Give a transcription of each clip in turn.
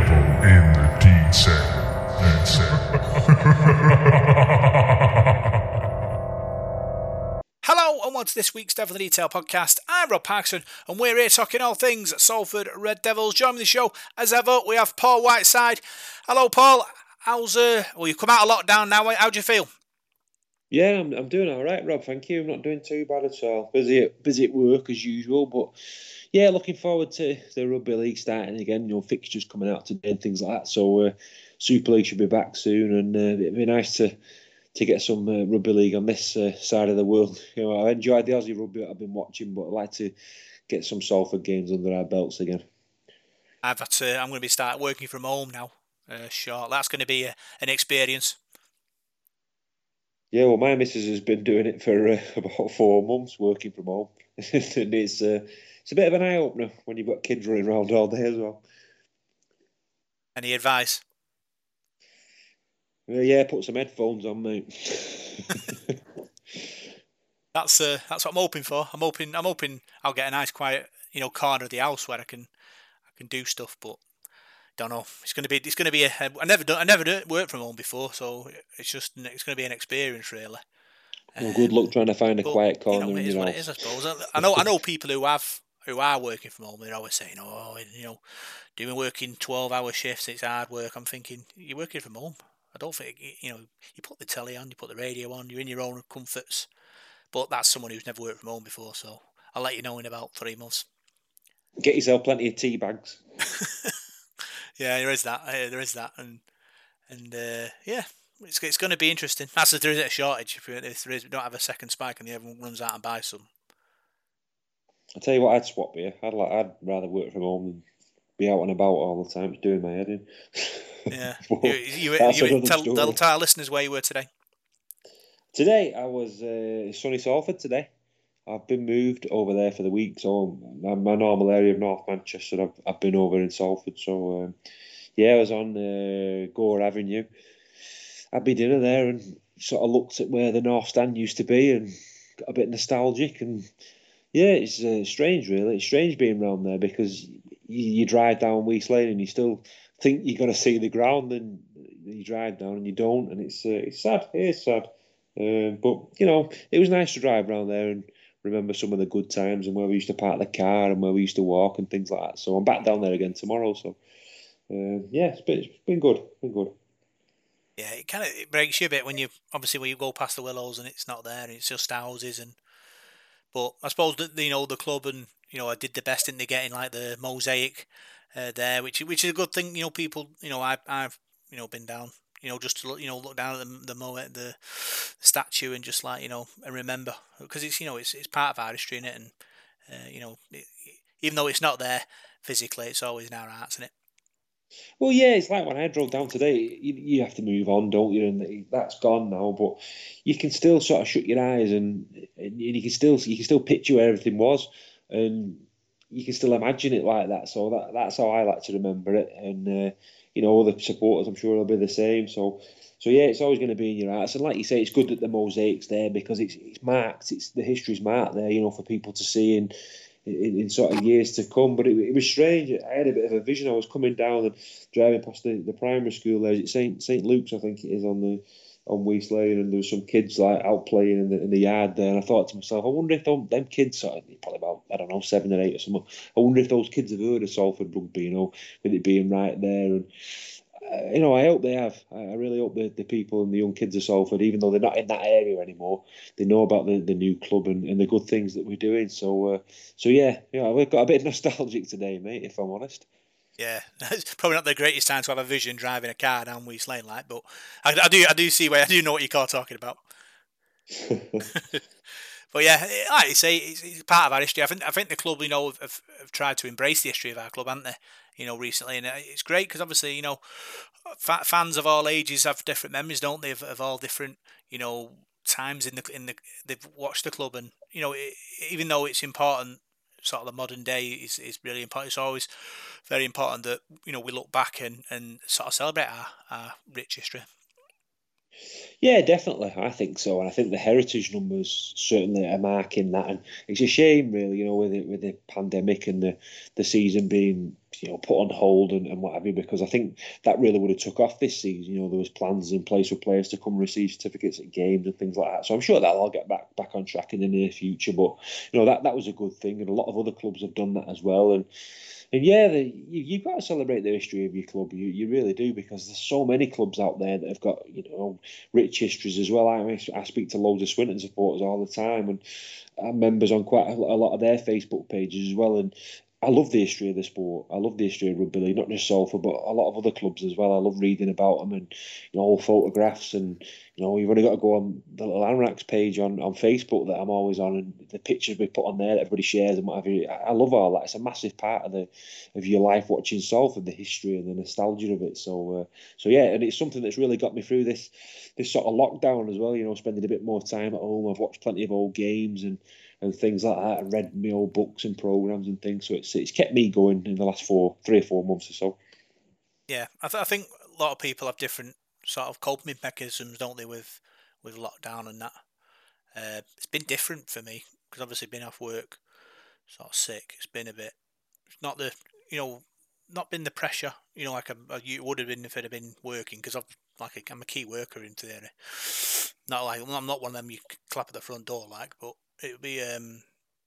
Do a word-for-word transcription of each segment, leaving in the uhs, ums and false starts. devil in the deed said, and said. Hello and welcome to this week's Devil in Detail podcast. I'm Rob Parkson and we're here talking all things Salford Red Devils. Joining the show as ever we have Paul Whiteside. Hello Paul, how's uh well you've come out of lockdown now, how do you feel? Yeah, I'm I'm doing all right, Rob. Thank you. I'm not doing too bad at all. Busy at, busy at work as usual, but yeah, looking forward to the rugby league starting again. You know, fixtures coming out today and things like that. So uh, Super League should be back soon, and uh, it'd be nice to to get some uh, rugby league on this uh, side of the world. You know, I enjoyed the Aussie rugby that I've been watching, but I'd like to get some Salford games under our belts again. I've had to, I'm going to be starting working from home now. Uh, sure, that's going to be a, an experience. Yeah, well, my missus has been doing it for uh, about four months, working from home. And it's, uh, it's a bit of an eye-opener when you've got kids running around all day as well. Any advice? Uh, yeah, put some headphones on, mate. that's uh, that's what I'm hoping for. I'm hoping I'm hoping I'll get a nice, quiet, you know, corner of the house where I can I can do stuff, but. Don't know. It's going to be. It's going to be. A, I never done. I never done work from home before, so it's just. It's going to be an experience, really. Well, good um, luck trying to find a but, quiet corner. You know, it is what it is, I suppose. I know. I know people who have who are working from home. They're always saying, "Oh, you know, doing working twelve-hour shifts. It's hard work." I'm thinking, you're working from home. I don't think you know. You put the telly on. You put the radio on. You're in your own comforts. But that's someone who's never worked from home before. So I'll let you know in about three months. Get yourself plenty of tea bags. Yeah, there is that. There is that, and and uh, yeah, it's it's going to be interesting. That's if there is a shortage. If, if there is, we don't have a second spike, and everyone runs out and buys some. I tell you what, I'd swap here. I'd like, I'd rather work from home than be out and about all the time. It's doing my head in. Yeah, you, you, you, you tell, tell, tell our listeners where you were today. Today I was uh, sunny Salford. Today I've been moved over there for the week, so my, my normal area of North Manchester, I've, I've been over in Salford, so um, yeah, I was on uh, Gore Avenue, had my dinner there and sort of looked at where the North Stand used to be and got a bit nostalgic, and yeah, it's uh, strange really, it's strange being round there because you, you drive down Weeks Lane and you still think you're going to see the ground, and you drive down and you don't, and it's, uh, it's sad, it's sad, uh, but you know, it was nice to drive round there and remember some of the good times and where we used to park the car and where we used to walk and things like that. So I'm back down there again tomorrow. So uh, yeah, it's been, it's been good, it's been good. Yeah, it kind of it breaks you a bit when you obviously when you go past the Willows and it's not there and it's just houses. And but I suppose that you know the club and you know I did the best in the getting like the mosaic uh, there, which which is a good thing. You know, people, you know, I I've you know been down. You know, just to look, you know, look down at the the, mo- the statue and just like you know, and remember because it's you know it's it's part of our history, isn't it? And uh, you know, it, even though it's not there physically, it's always in our hearts, isn't it? Well, yeah, it's like when I drove down today. You, you have to move on, don't you? And that's gone now, but you can still sort of shut your eyes and and you can still you can still picture where everything was, and you can still imagine it like that. So that that's how I like to remember it, and. Uh, You know, all the supporters, I'm sure, will be the same. So, so yeah, it's always going to be in your hearts. And like you say, it's good that the mosaic's there because it's it's marked. It's the history's marked there, you know, for people to see in in, in sort of years to come. But it, it was strange. I had a bit of a vision. I was coming down and driving past the, the primary school there. It's Saint Saint Luke's, I think it is, on the on Weaste Lane. And there was some kids like out playing in the in the yard there. And I thought to myself, I wonder if them, them kids, sort of, probably about I don't know seven or eight or something. I wonder if those kids have heard of Salford rugby, you know, with it being right there. And uh, you know, I hope they have. I really hope that the people and the young kids of Salford, even though they're not in that area anymore, they know about the, the new club and, and the good things that we're doing. So, uh, so yeah, yeah, we've got a bit nostalgic today, mate. If I'm honest. Yeah, it's probably not the greatest time to have a vision driving a car down Weaste Lane, like. But I, I do, I do see where I do know what you're talking about. But yeah, like you say, it's, it's part of our history. I think, I think the club, you know, have, have, have tried to embrace the history of our club, haven't they? You know, recently, and it's great because obviously, you know, fa- fans of all ages have different memories, don't they? Of, of all different, you know, times in the in the they've watched the club, and you know, it, even though it's important. Sort of the modern day is, is really important. It's always very important that you know we look back and, and sort of celebrate our, our rich history. Yeah, definitely. I think so, and I think the heritage numbers certainly are marking that. And it's a shame, really, you know, with the, with the pandemic and the, the season being, you know, put on hold and, and what have you, because I think that really would have took off this season. You know, there was plans in place for players to come receive certificates at games and things like that. So I'm sure that'll all get back back on track in the near future. But you know, that that was a good thing, and a lot of other clubs have done that as well. And And yeah, the, you, you've got to celebrate the history of your club. You you really do, because there's so many clubs out there that have got, you know, rich histories as well. I I speak to loads of Swinton supporters all the time, and I'm members on quite a, a lot of their Facebook pages as well. And I love the history of the sport. I love the history of rugby league, not just Salford, but a lot of other clubs as well. I love reading about them, and you know, old photographs, and you know, you've only got to go on the little Anracks page on, on Facebook that I'm always on, and the pictures we put on there that everybody shares and what have you. I love all that. It's a massive part of the of your life watching Salford, the history and the nostalgia of it. So, uh, so yeah, and it's something that's really got me through this this sort of lockdown as well. You know, spending a bit more time at home. I've watched plenty of old games and. and things like that. I read my old books and programmes and things, so it's it's kept me going in the last four, three or four months or so. Yeah, I, th- I think a lot of people have different sort of coping mechanisms, don't they, with, with lockdown and that. Uh, it's been different for me, because obviously been off work, sort of sick, it's been a bit, it's not the, you know, not been the pressure, you know, like I, you would have been if I'd have been working, because I've, like a, I'm a key worker in theory. Not like, I'm not one of them you clap at the front door like, but it would be, um,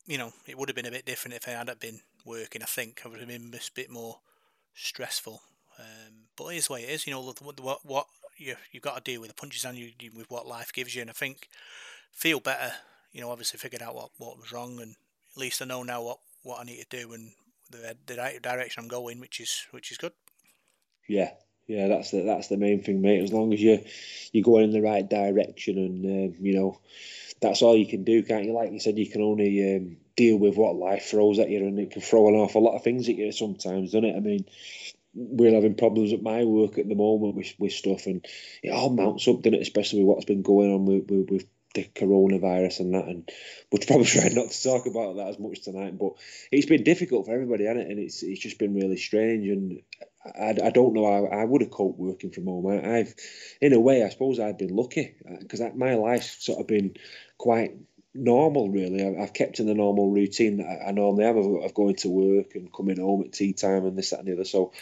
you know, it would have been a bit different if I hadn't been working. I think I would have been a bit more stressful. Um, but it is the way it is. You know, what what you you've got to deal with the punches and you, you with what life gives you. And I think feel better. You know, obviously figured out what, what was wrong, and at least I know now what, what I need to do and the the right direction I'm going, which is which is good. Yeah. Yeah, that's the that's the main thing, mate. As long as you you're going in the right direction, and um, you know, that's all you can do, can't you? Like you said, you can only um, deal with what life throws at you, and it can throw an awful lot of things at you sometimes, doesn't it? I mean, we're having problems at my work at the moment with with stuff, and it all mounts up, doesn't it? Especially with what's been going on with with. with the coronavirus and that, and we'll probably try not to talk about that as much tonight, but it's been difficult for everybody, hasn't it? And it's it's just been really strange, and I, I don't know how I would have coped working from home. I, I've, in a way, I suppose I've been lucky, because my life's sort of been quite normal, really. I've, I've kept in the normal routine that I normally have of, of going to work and coming home at tea time and this, that and the other, so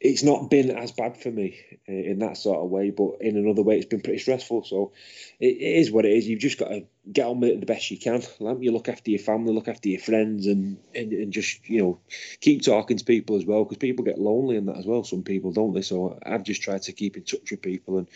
it's not been as bad for me in that sort of way, but in another way, it's been pretty stressful. So it, it is what it is. You've just got to get on with it the best you can. Like, you look after your family, look after your friends, and, and, and just, you know, keep talking to people as well, because people get lonely in that as well. Some people, don't they? So I've just tried to keep in touch with people and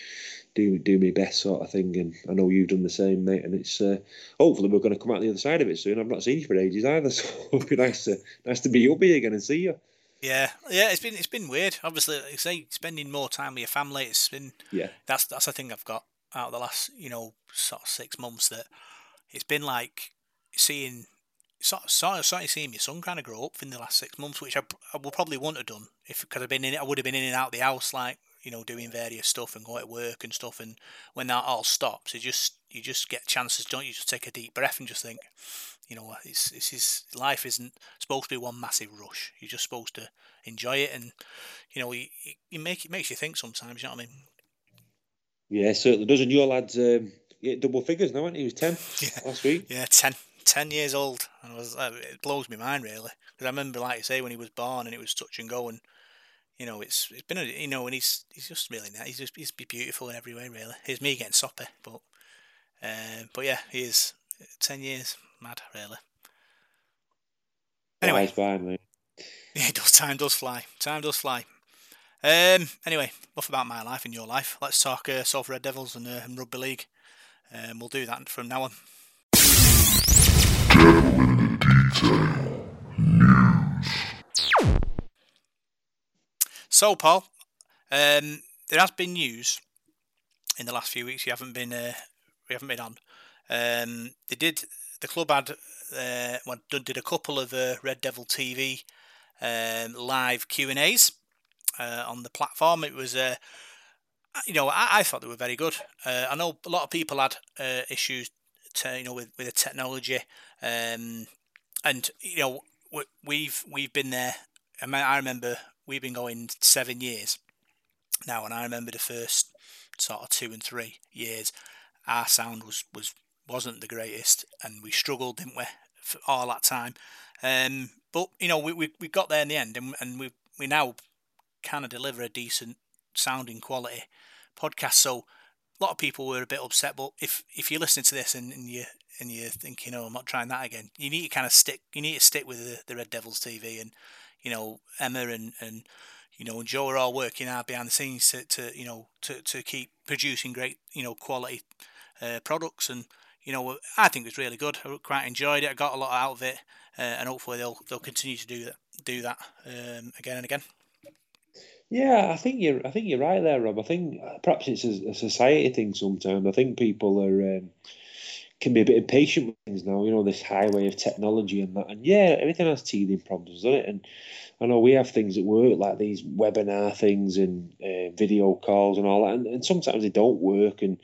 do do my best sort of thing. And I know you've done the same, mate. And it's uh, hopefully we're going to come out the other side of it soon. I've not seen you for ages either, so it'll be nice to nice to be up here again and see you. Yeah, yeah, it's been it's been weird. Obviously, like I say, spending more time with your family. It's been yeah. That's that's the thing I've got out of the last, you know, sort of six months, that it's been like seeing sort of, sort of, sort of seeing my son kind of grow up in the last six months, which I, I would probably wouldn't have done if because I've been in I would have been in and out of the house, like, you know, doing various stuff and going to work and stuff. And when that all stops, you just you just get chances, don't you? Just take a deep breath and just think. You know, it's it's his life isn't supposed to be one massive rush. You're just supposed to enjoy it, and you know, it it make it makes you think sometimes. You know what I mean? Yeah, it certainly does. And your lad's um, double figures now, isn't he? He was ten yeah. last week. Yeah, ten, ten years old, and I was uh, it blows my mind really, because I remember, like you say, when he was born, and it was touch and go, and you know, it's it's been a, you know, and he's he's just really nice. He's just he's beautiful in every way really. Here's me getting soppy, but uh, but yeah, he is ten years. Mad, really. Anyway, fine, yeah, it does, time does fly. Time does fly. Um, anyway, enough about my life and your life. Let's talk uh, Salford Red Devils and, uh, and rugby league. Um, we'll do that from now on. Devil in Detail News. So, Paul, um, there has been news in the last few weeks. You haven't been. Uh, we haven't been on. Um, they did. The club had uh, well, did a couple of uh, Red Devil T V um, live Q and A's uh, on the platform. It was, uh, you know, I, I thought they were very good. Uh, I know a lot of people had uh, issues, to, you know, with, with the technology, um, and you know, we, we've we've been there. I, mean, I remember we've been going seven years now, and I remember the first sort of two and three years, our sound was, was wasn't the greatest, and we struggled, didn't we, for all that time. Um, but you know, we, we we got there in the end, and and we we now kind of deliver a decent sounding quality podcast. So a lot of people were a bit upset, but if if you're listening to this and, and you and you're thinking, oh, I'm not trying that again, you need to kind of stick. You need to stick with the, the Red Devils T V, and you know, Emma and and. You know, and Joe are all working hard behind the scenes to, to you know, to, to keep producing great, you know, quality uh, products. And, you know, I think it's really good. I quite enjoyed it. I got a lot out of it. Uh, and hopefully they'll they'll continue to do that, do that um, again and again. Yeah, I think you're I think you're right there, Rob. I think perhaps it's a, a society thing sometimes. I think people are um, can be a bit impatient with things now. You know, this highway of technology and that. And yeah, everything has teething problems, doesn't it? And I know we have things at work like these webinar things and uh, video calls and all that, and, and sometimes they don't work. And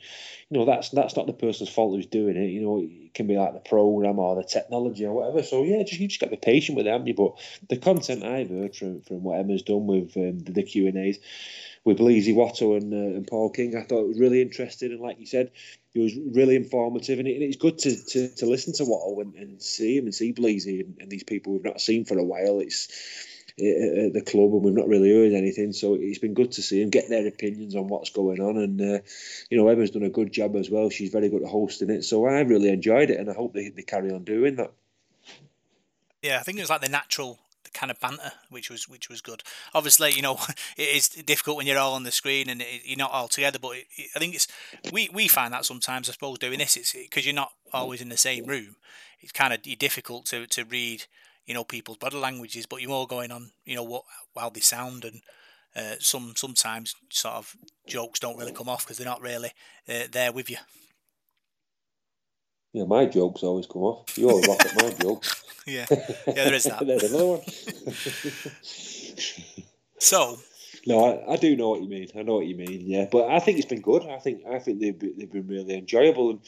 you know, that's that's not the person's fault who's doing it. You know, it can be like the program or the technology or whatever. So yeah, just you just got to be patient with it, haven't you? But the content I've heard from, from what Emma's done with um, the, the Q and A's with Bleasy Watto and uh, and Paul King, I thought it was really interesting. And like you said, it was really informative, and, it, and it's good to, to to listen to Watto and, and see him and see Bleasy and, and these people we've not seen for a while. It's at the club, and we've not really heard anything, so it's been good to see them get their opinions on what's going on. And uh, you know, Emma's done a good job as well. She's very good at hosting it, so I really enjoyed it, and I hope they, they carry on doing that. Yeah, I think it was like the natural the kind of banter, which was which was good. Obviously, you know, it is difficult when you're all on the screen and it, you're not all together, but it, it, I think it's we we find that sometimes, I suppose, doing this, it's because you're not always in the same room. It's kind of you're difficult to to read, you know, people's body languages, but you're more going on, you know, what how they sound, and uh, some sometimes sort of jokes don't really come off because they're not really uh, there with you. Yeah, my jokes always come off. You always laugh at my jokes. Yeah, yeah, there is that. There's another one. So. No, I, I do know what you mean. I know what you mean. Yeah, but I think it's been good. I think I think they've been, they've been really enjoyable. And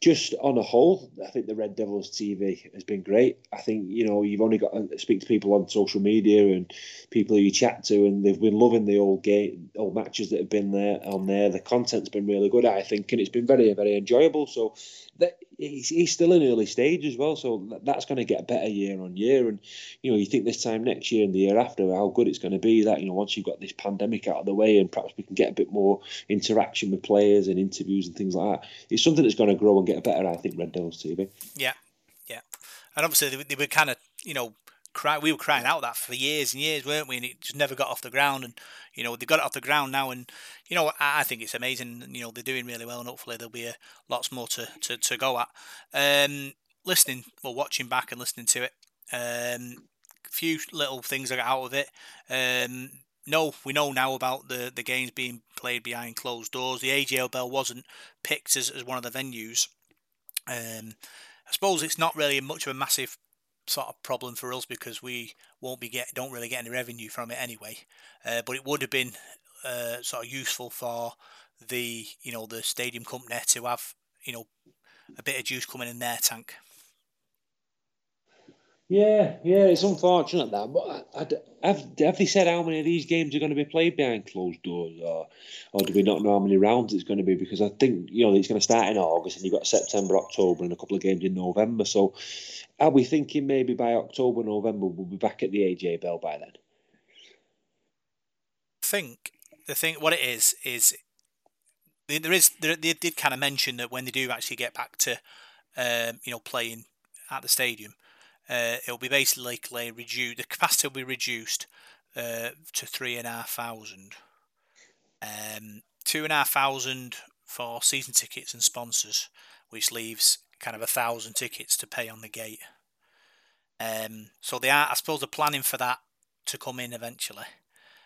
just on a whole, I think the Red Devils T V has been great. I think, you know, you've only got to speak to people on social media and people who you chat to, and they've been loving the old game, old matches that have been there on there. The content's been really good, I think, and it's been very, very enjoyable. So that, he's, he's still in early stage as well, so that's going to get better year on year. And, you know, you think this time next year and the year after, how good it's going to be that, you know, once you've got this pandemic out of the way, and perhaps we can get a bit more interaction with players and interviews and things like that. It's something that's going to grow and get better, I think, Red Devils T V. Yeah, yeah, and obviously they, they were kind of, you know, cry, we were crying out that for years and years, weren't we? And it just never got off the ground, and you know, they've got it off the ground now, and you know, I, I think it's amazing. You know, they're doing really well, and hopefully there'll be a, lots more to, to, to go at. Um, listening, well, watching back and listening to it, um, a few little things I got out of it. Um, No, we know now about the, the games being played behind closed doors. The A J Bell wasn't picked as, as one of the venues. Um, I suppose it's not really much of a massive sort of problem for us because we won't be get don't really get any revenue from it anyway. Uh, but it would have been uh, sort of useful for the you know the stadium company to have you know a bit of juice coming in their tank. Yeah, yeah, it's unfortunate that, but I, I, have, have they said how many of these games are going to be played behind closed doors, or or do we not know how many rounds it's going to be? Because I think, you know, it's going to start in August, and you've got September, October, and a couple of games in November. So are we thinking maybe by October, November, we'll be back at the A J Bell by then? I think the thing, what it is, is there is they did kind of mention that when they do actually get back to, um, you know, playing at the stadium, Uh, it'll be basically reduced. The capacity will be reduced uh, to three and a half thousand. Um, two and a half thousand for season tickets and sponsors, which leaves kind of a thousand tickets to pay on the gate. Um, so they are, I suppose, they're planning for that to come in eventually.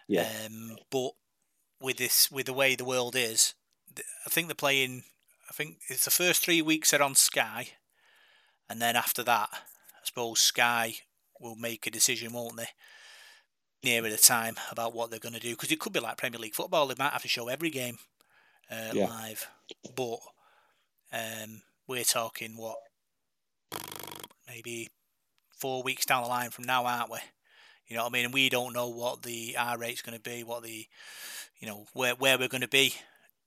Yeah. Um, but with this, with the way the world is, I think they're playing. I think it's the first three weeks are on Sky, and then after that, I suppose Sky will make a decision, won't they, nearer the time about what they're going to do? Because it could be like Premier League football; they might have to show every game uh, yeah. live. But um, we're talking what, maybe four weeks down the line from now, aren't we? You know what I mean? And we don't know what the R rate's going to be, what the, you know, where where we're going to be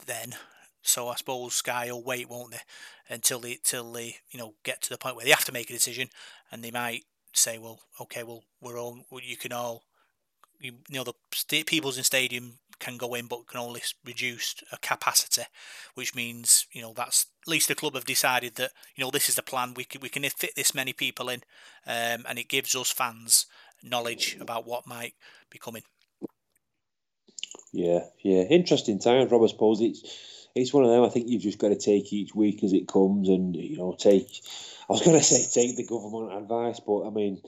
then. So I suppose Sky will wait, won't they, until they till they you know get to the point where they have to make a decision, and they might say, well, okay, well we're all you can all you, you know the st- people's in stadium can go in, but can only reduce a capacity, which means you know that's at least the club have decided that you know this is the plan. We can we can fit this many people in, um, and it gives us fans knowledge about what might be coming. Yeah, yeah, interesting times, Rob. I suppose it's. It's one of them. I think you've just got to take each week as it comes, and you know, take. I was going to say take the government advice, but I mean,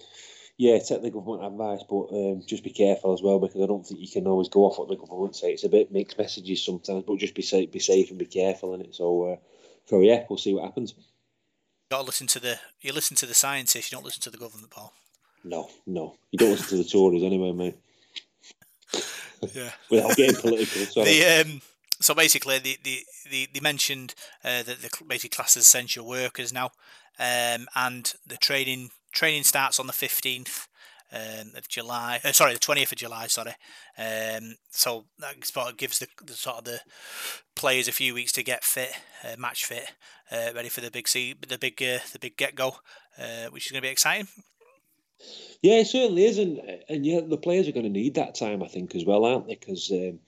yeah, take the government advice, but um, just be careful as well, because I don't think you can always go off what the government say. It's a bit mixed messages sometimes, but just be safe, be safe, and be careful in it. So, uh, so yeah, we'll see what happens. You got to listen to the. You listen to the scientists. You don't listen to the government, Paul. No, no, you don't listen to the Tories anyway, mate. Yeah, without getting political. Sorry. The um. So basically, they, they, they, they mentioned uh, that the basically class as essential workers now, um, and the training training starts on the fifteenth um, of July. Uh, sorry, the twentieth of July. Sorry. Um, so that sort of gives the, the sort of the players a few weeks to get fit, uh, match fit, uh, ready for the big see the big uh, the big get go, uh, which is going to be exciting. Yeah, it certainly is, and and yeah, the players are going to need that time, I think, as well, aren't they? Because um...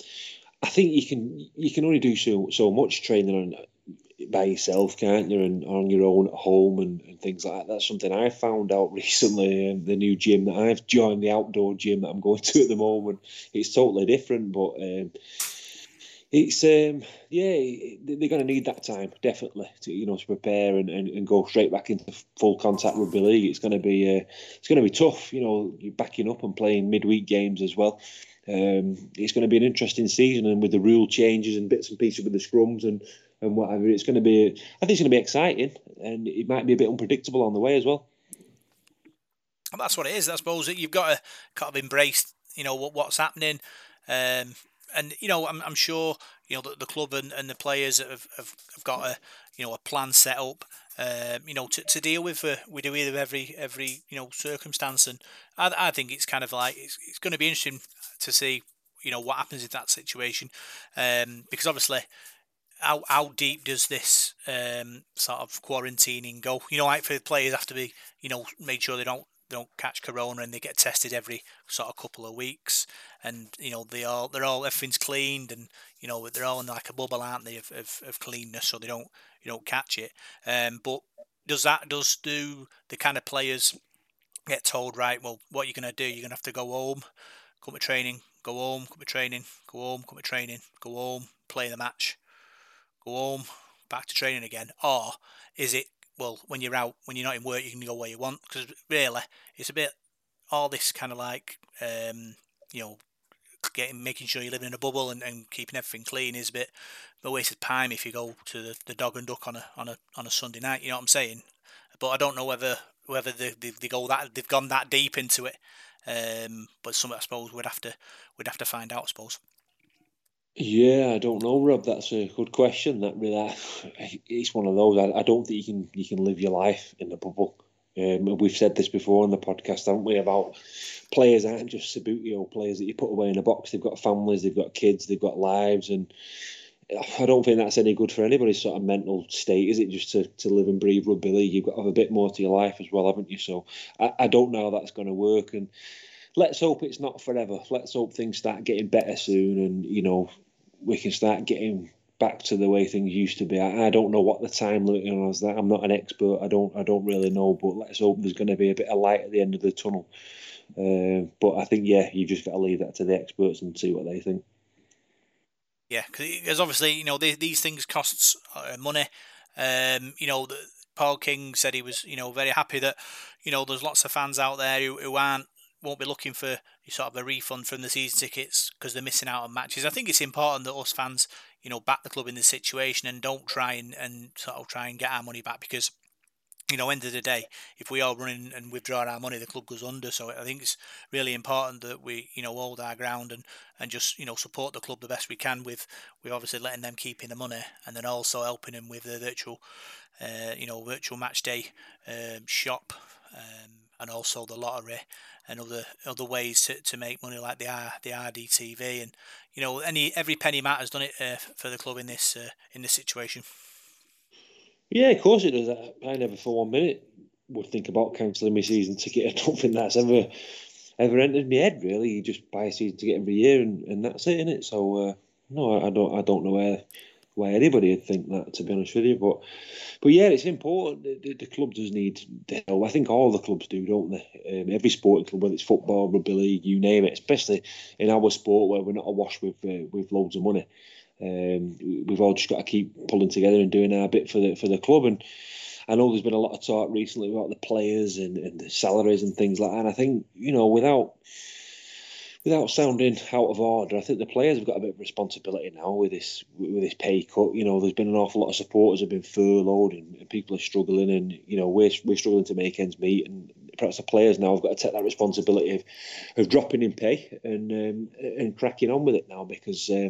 I think you can you can only do so so much training on, by yourself, can't you? And on your own at home and, and things like that. That's something I found out recently. Um, the new gym that I've joined, the outdoor gym that I'm going to at the moment, it's totally different. But um, it's um, yeah, they're going to need that time definitely to you know to prepare and, and, and go straight back into full contact rugby league. It's going to be uh, it's going to be tough. You know, you're backing up and playing midweek games as well. Um, it's going to be an interesting season, and with the rule changes and bits and pieces with the scrums and, and whatever, it's going to be. I think it's going to be exciting, and it might be a bit unpredictable on the way as well. And that's what it is, I suppose. You've got to kind of embrace, you know, what, what's happening, um, and you know, I'm, I'm sure, you know, the, the club and, and the players have, have, have got a, you know, a plan set up. Um, you know, to, to deal with uh, we do either every every you know circumstance, and I, I think it's kind of like it's, it's going to be interesting to see you know what happens in that situation, um, because obviously how how deep does this um, sort of quarantining go? You know, like for the players have to be you know made sure they don't they don't catch corona, and they get tested every sort of couple of weeks, and you know they all they're all everything's cleaned, and you know they're all in like a bubble, aren't they, of of, of cleanness, so they don't. You don't catch it, um, but does that does do the kind of players get told, right? Well, what you're gonna do? You're gonna have to go home, come to training, go home, come to training, go home, come to training, go home, play the match, go home, back to training again. Or is it well when you're out, when you're not in work, you can go where you want? Because really, it's a bit all this kind of like um, you know. Getting, making sure you're living in a bubble and, and keeping everything clean is a bit of a waste of time if you go to the, the dog and duck on a on a on a Sunday night. You know what I'm saying? But I don't know whether whether they, they, they go that they've gone that deep into it. Um, but some I suppose we'd have to we'd have to find out. I suppose. Yeah, I don't know, Rob. That's a good question. That really, it's one of those. I, I don't think you can you can live your life in the bubble. Um, we've said this before on the podcast, haven't we, about players aren't just Sabutio players that you put away in a box. They've got families, they've got kids, they've got lives, and I don't think that's any good for anybody's sort of mental state, is it, just to, to live and breathe rugby league? You've got to have a bit more to your life as well, haven't you? So I, I don't know how that's going to work, and let's hope it's not forever. Let's hope things start getting better soon, and, you know, we can start getting back to the way things used to be. I, I don't know what the time looking on is that. I'm not an expert. I don't I don't really know, but let's hope there's going to be a bit of light at the end of the tunnel. Uh, but I think, yeah, you've just got to leave that to the experts and see what they think. Yeah, because obviously, you know, they, these things costs money. Um, you know, the, Paul King said he was, you know, very happy that, you know, there's lots of fans out there who, who aren't, won't be looking for sort of a refund from the season tickets because they're missing out on matches. I think it's important that us fans, you know, back the club in this situation and don't try and, and sort of try and get our money back because, you know, end of the day, if we all run in and withdraw our money, the club goes under. So I think it's really important that we, you know, hold our ground and, and just, you know, support the club the best we can with, with obviously letting them keep in the money and then also helping them with the virtual, uh, you know, virtual match day um, shop. Um, and also the lottery and other other ways to, to make money, like the R, the R D T V, and you know, any every penny matters, doesn't it, uh, for the club in this uh, in this situation? Yeah, of course it does. I never for one minute would think about cancelling my season ticket. I don't think that's ever ever entered my head, really. You just buy a season ticket every year and, and that's it, innit? So uh, no, I don't I don't know where why anybody would think that, to be honest with you. But but yeah, it's important. The, the club does need help. I think all the clubs do, don't they? Um, every sporting club, whether it's football, rugby league, you name it, especially in our sport where we're not awash with uh, with loads of money. Um, we've all just got to keep pulling together and doing our bit for the for the club. And I know there's been a lot of talk recently about the players and, and the salaries and things like that. And I think, you know, without without sounding out of order, I think the players have got a bit of responsibility now with this with this pay cut. You know, there's been an awful lot of supporters have been furloughed and, and people are struggling, and you know, we're we're struggling to make ends meet, and perhaps the players now have got to take that responsibility of, of dropping in pay and um, and cracking on with it now, because uh,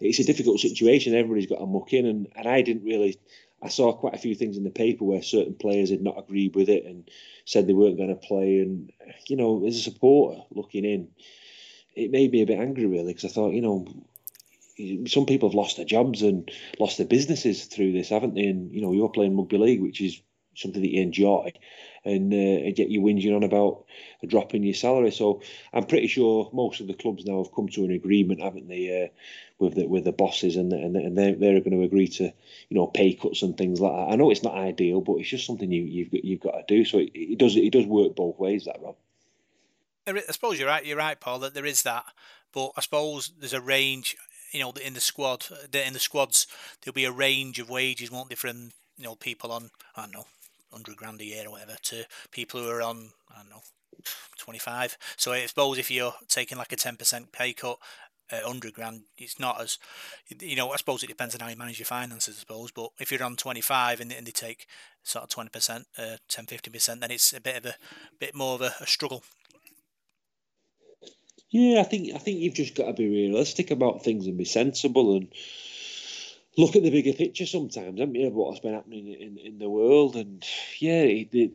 it's a difficult situation. Everybody's got to muck in, and, and I didn't really. I saw quite a few things in the paper where certain players had not agreed with it and said they weren't going to play. And, you know, as a supporter looking in, it made me a bit angry, really, because I thought, you know, some people have lost their jobs and lost their businesses through this, haven't they? And, you know, you're playing rugby league, which is something that you enjoy, and uh, get you whinging on about a drop in your salary. So I'm pretty sure most of the clubs now have come to an agreement, haven't they, uh, with the with the bosses, and and and they're they're going to agree to, you know, pay cuts and things like that. I know it's not ideal, but it's just something you you've got, you've got to do. So it, it does it does work both ways, that, Rob. I suppose you're right. You're right, Paul. That there is that, but I suppose there's a range. You know, in the squad, in the squads, there'll be a range of wages, won't there, from, you know, people on, I don't know, hundred grand a year or whatever, to people who are on, I don't know, twenty-five. So I suppose if you're taking like a ten percent pay cut, uh, hundred grand, it's not as, you know, I suppose it depends on how you manage your finances, I suppose. But if you're on twenty-five and, and they take sort of twenty percent, uh, ten, fifteen percent, then it's a bit of a bit more of a, a struggle. Yeah, I think I think you've just got to be realistic about things and be sensible and look at the bigger picture sometimes, haven't you, of what's been happening in, in the world. And yeah, it, it,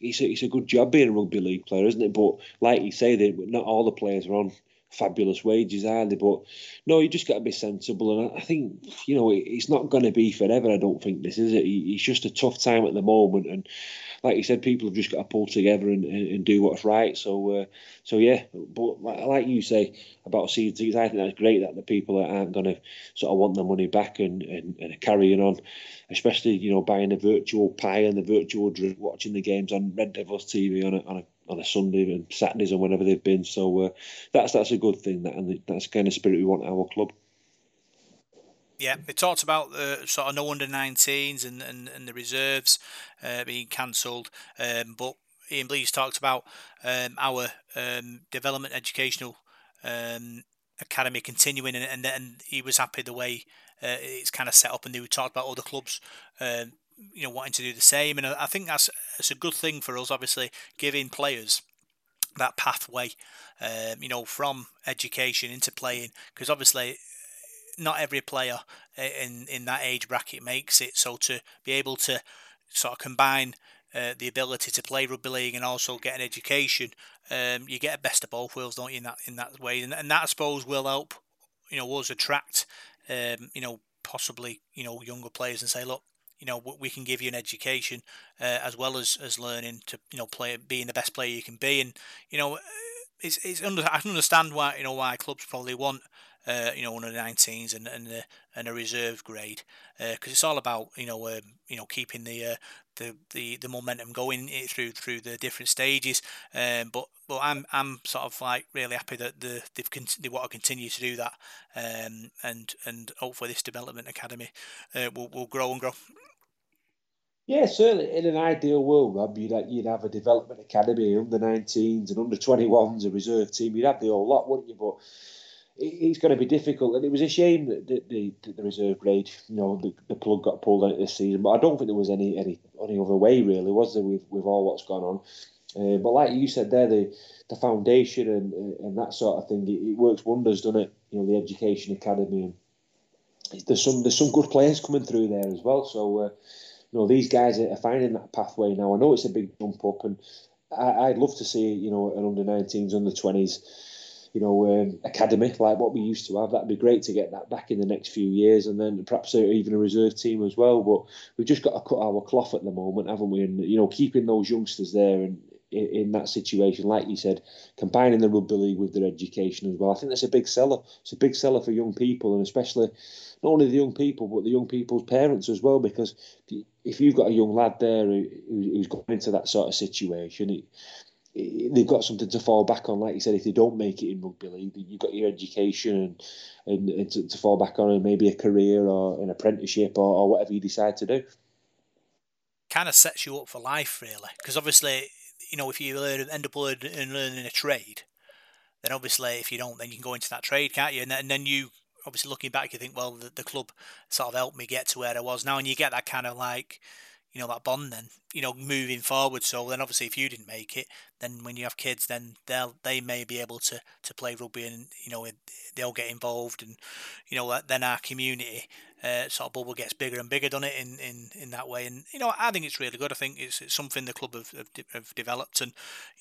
it's, a, it's a good job being a rugby league player, isn't it? But like you say, they, not all the players are on fabulous wages, are they? But no, you just got to be sensible. And I think, you know, it, it's not going to be forever, I don't think, this, is it? It's just a tough time at the moment. And like you said, people have just got to pull together and, and, and do what's right. So, uh, so yeah, but like you say about season tickets, I think that's great that the people that aren't going to sort of want their money back and, and, and carrying on, especially, you know, buying the virtual pie and the virtual drink, watching the games on Red Devils T V on a, on a on a Sunday and Saturdays and whenever they've been. So uh, that's that's a good thing, that, and that's the kind of spirit we want at our club. Yeah, they talked about the uh, sort of no under nineteens and, and, and the reserves uh, being cancelled, um, but Ian Blease talked about um, our um, development educational um, academy continuing, and, and, and he was happy the way uh, it's kind of set up, and they talked about other clubs um, you know, wanting to do the same. And I think that's it's a good thing for us, obviously, giving players that pathway, um, you know, from education into playing, because obviously not every player in, in that age bracket makes it. So to be able to sort of combine uh, the ability to play rugby league and also get an education, um, you get a best of both worlds, don't you, in that in that way? And, and that, I suppose, will help, you know, us attract, um, you know, possibly, you know, younger players and say, look, you know, we can give you an education uh, as well as, as learning to, you know, play, being the best player you can be. And, you know, it's it's under, I can understand why, you know, why clubs probably want, uh, you know, under nineteens and and a, and a reserve grade, because uh, it's all about, you know, um, you know, keeping the, uh, the the the momentum going through through the different stages. Um, but but I'm I'm sort of like really happy that the they've con- they want to continue to do that, um, and and hopefully this development academy uh, will will grow and grow. Yeah, certainly. In an ideal world, Rob, you'd have, you'd have a development academy, under nineteens and under twenty-ones, a reserve team. You'd have the whole lot, wouldn't you? But it, it's going to be difficult. And it was a shame that the, the, the reserve grade, you know, the, the plug got pulled on it this season. But I don't think there was any any, any other way, really, was there, with, with all what's gone on? Uh, but like you said there, the, the foundation and and that sort of thing, it, it works wonders, doesn't it? You know, the education academy. And there's some, there's some good players coming through there as well. So... Uh, you know, these guys are finding that pathway now. I know it's a big jump up, and I, I'd love to see, you know, an under nineteens, under twenties, you know, um, academy like what we used to have. That'd be great to get that back in the next few years, and then perhaps even a reserve team as well. But we've just got to cut our cloth at the moment, haven't we? And you know, keeping those youngsters there and in, in that situation, like you said, combining the rugby league with their education as well. I think that's a big seller. It's a big seller for young people, and especially not only the young people but the young people's parents as well. Because if you've got a young lad there who, who's gone into that sort of situation, it, they've got something to fall back on. Like you said, if they don't make it in rugby league, you've got your education and, and, and to, to fall back on, and maybe a career or an apprenticeship or, or whatever you decide to do. Kind of sets you up for life, really. Because obviously, you know, if you learn, end up learning, learning a trade, then obviously if you don't, then you can go into that trade, can't you? And then, and then you, obviously looking back, you think, well, the, the club sort of helped me get to where I was now. And you get that kind of like... you know, that bond then, you know, moving forward. So then obviously if you didn't make it, then when you have kids, then they'll, they may be able to, to play rugby, and, you know, they'll get involved, and, you know, then our community uh, sort of bubble gets bigger and bigger, doesn't it, in, in, in that way. And, you know, I think it's really good. I think it's, it's something the club have, have, have developed, and,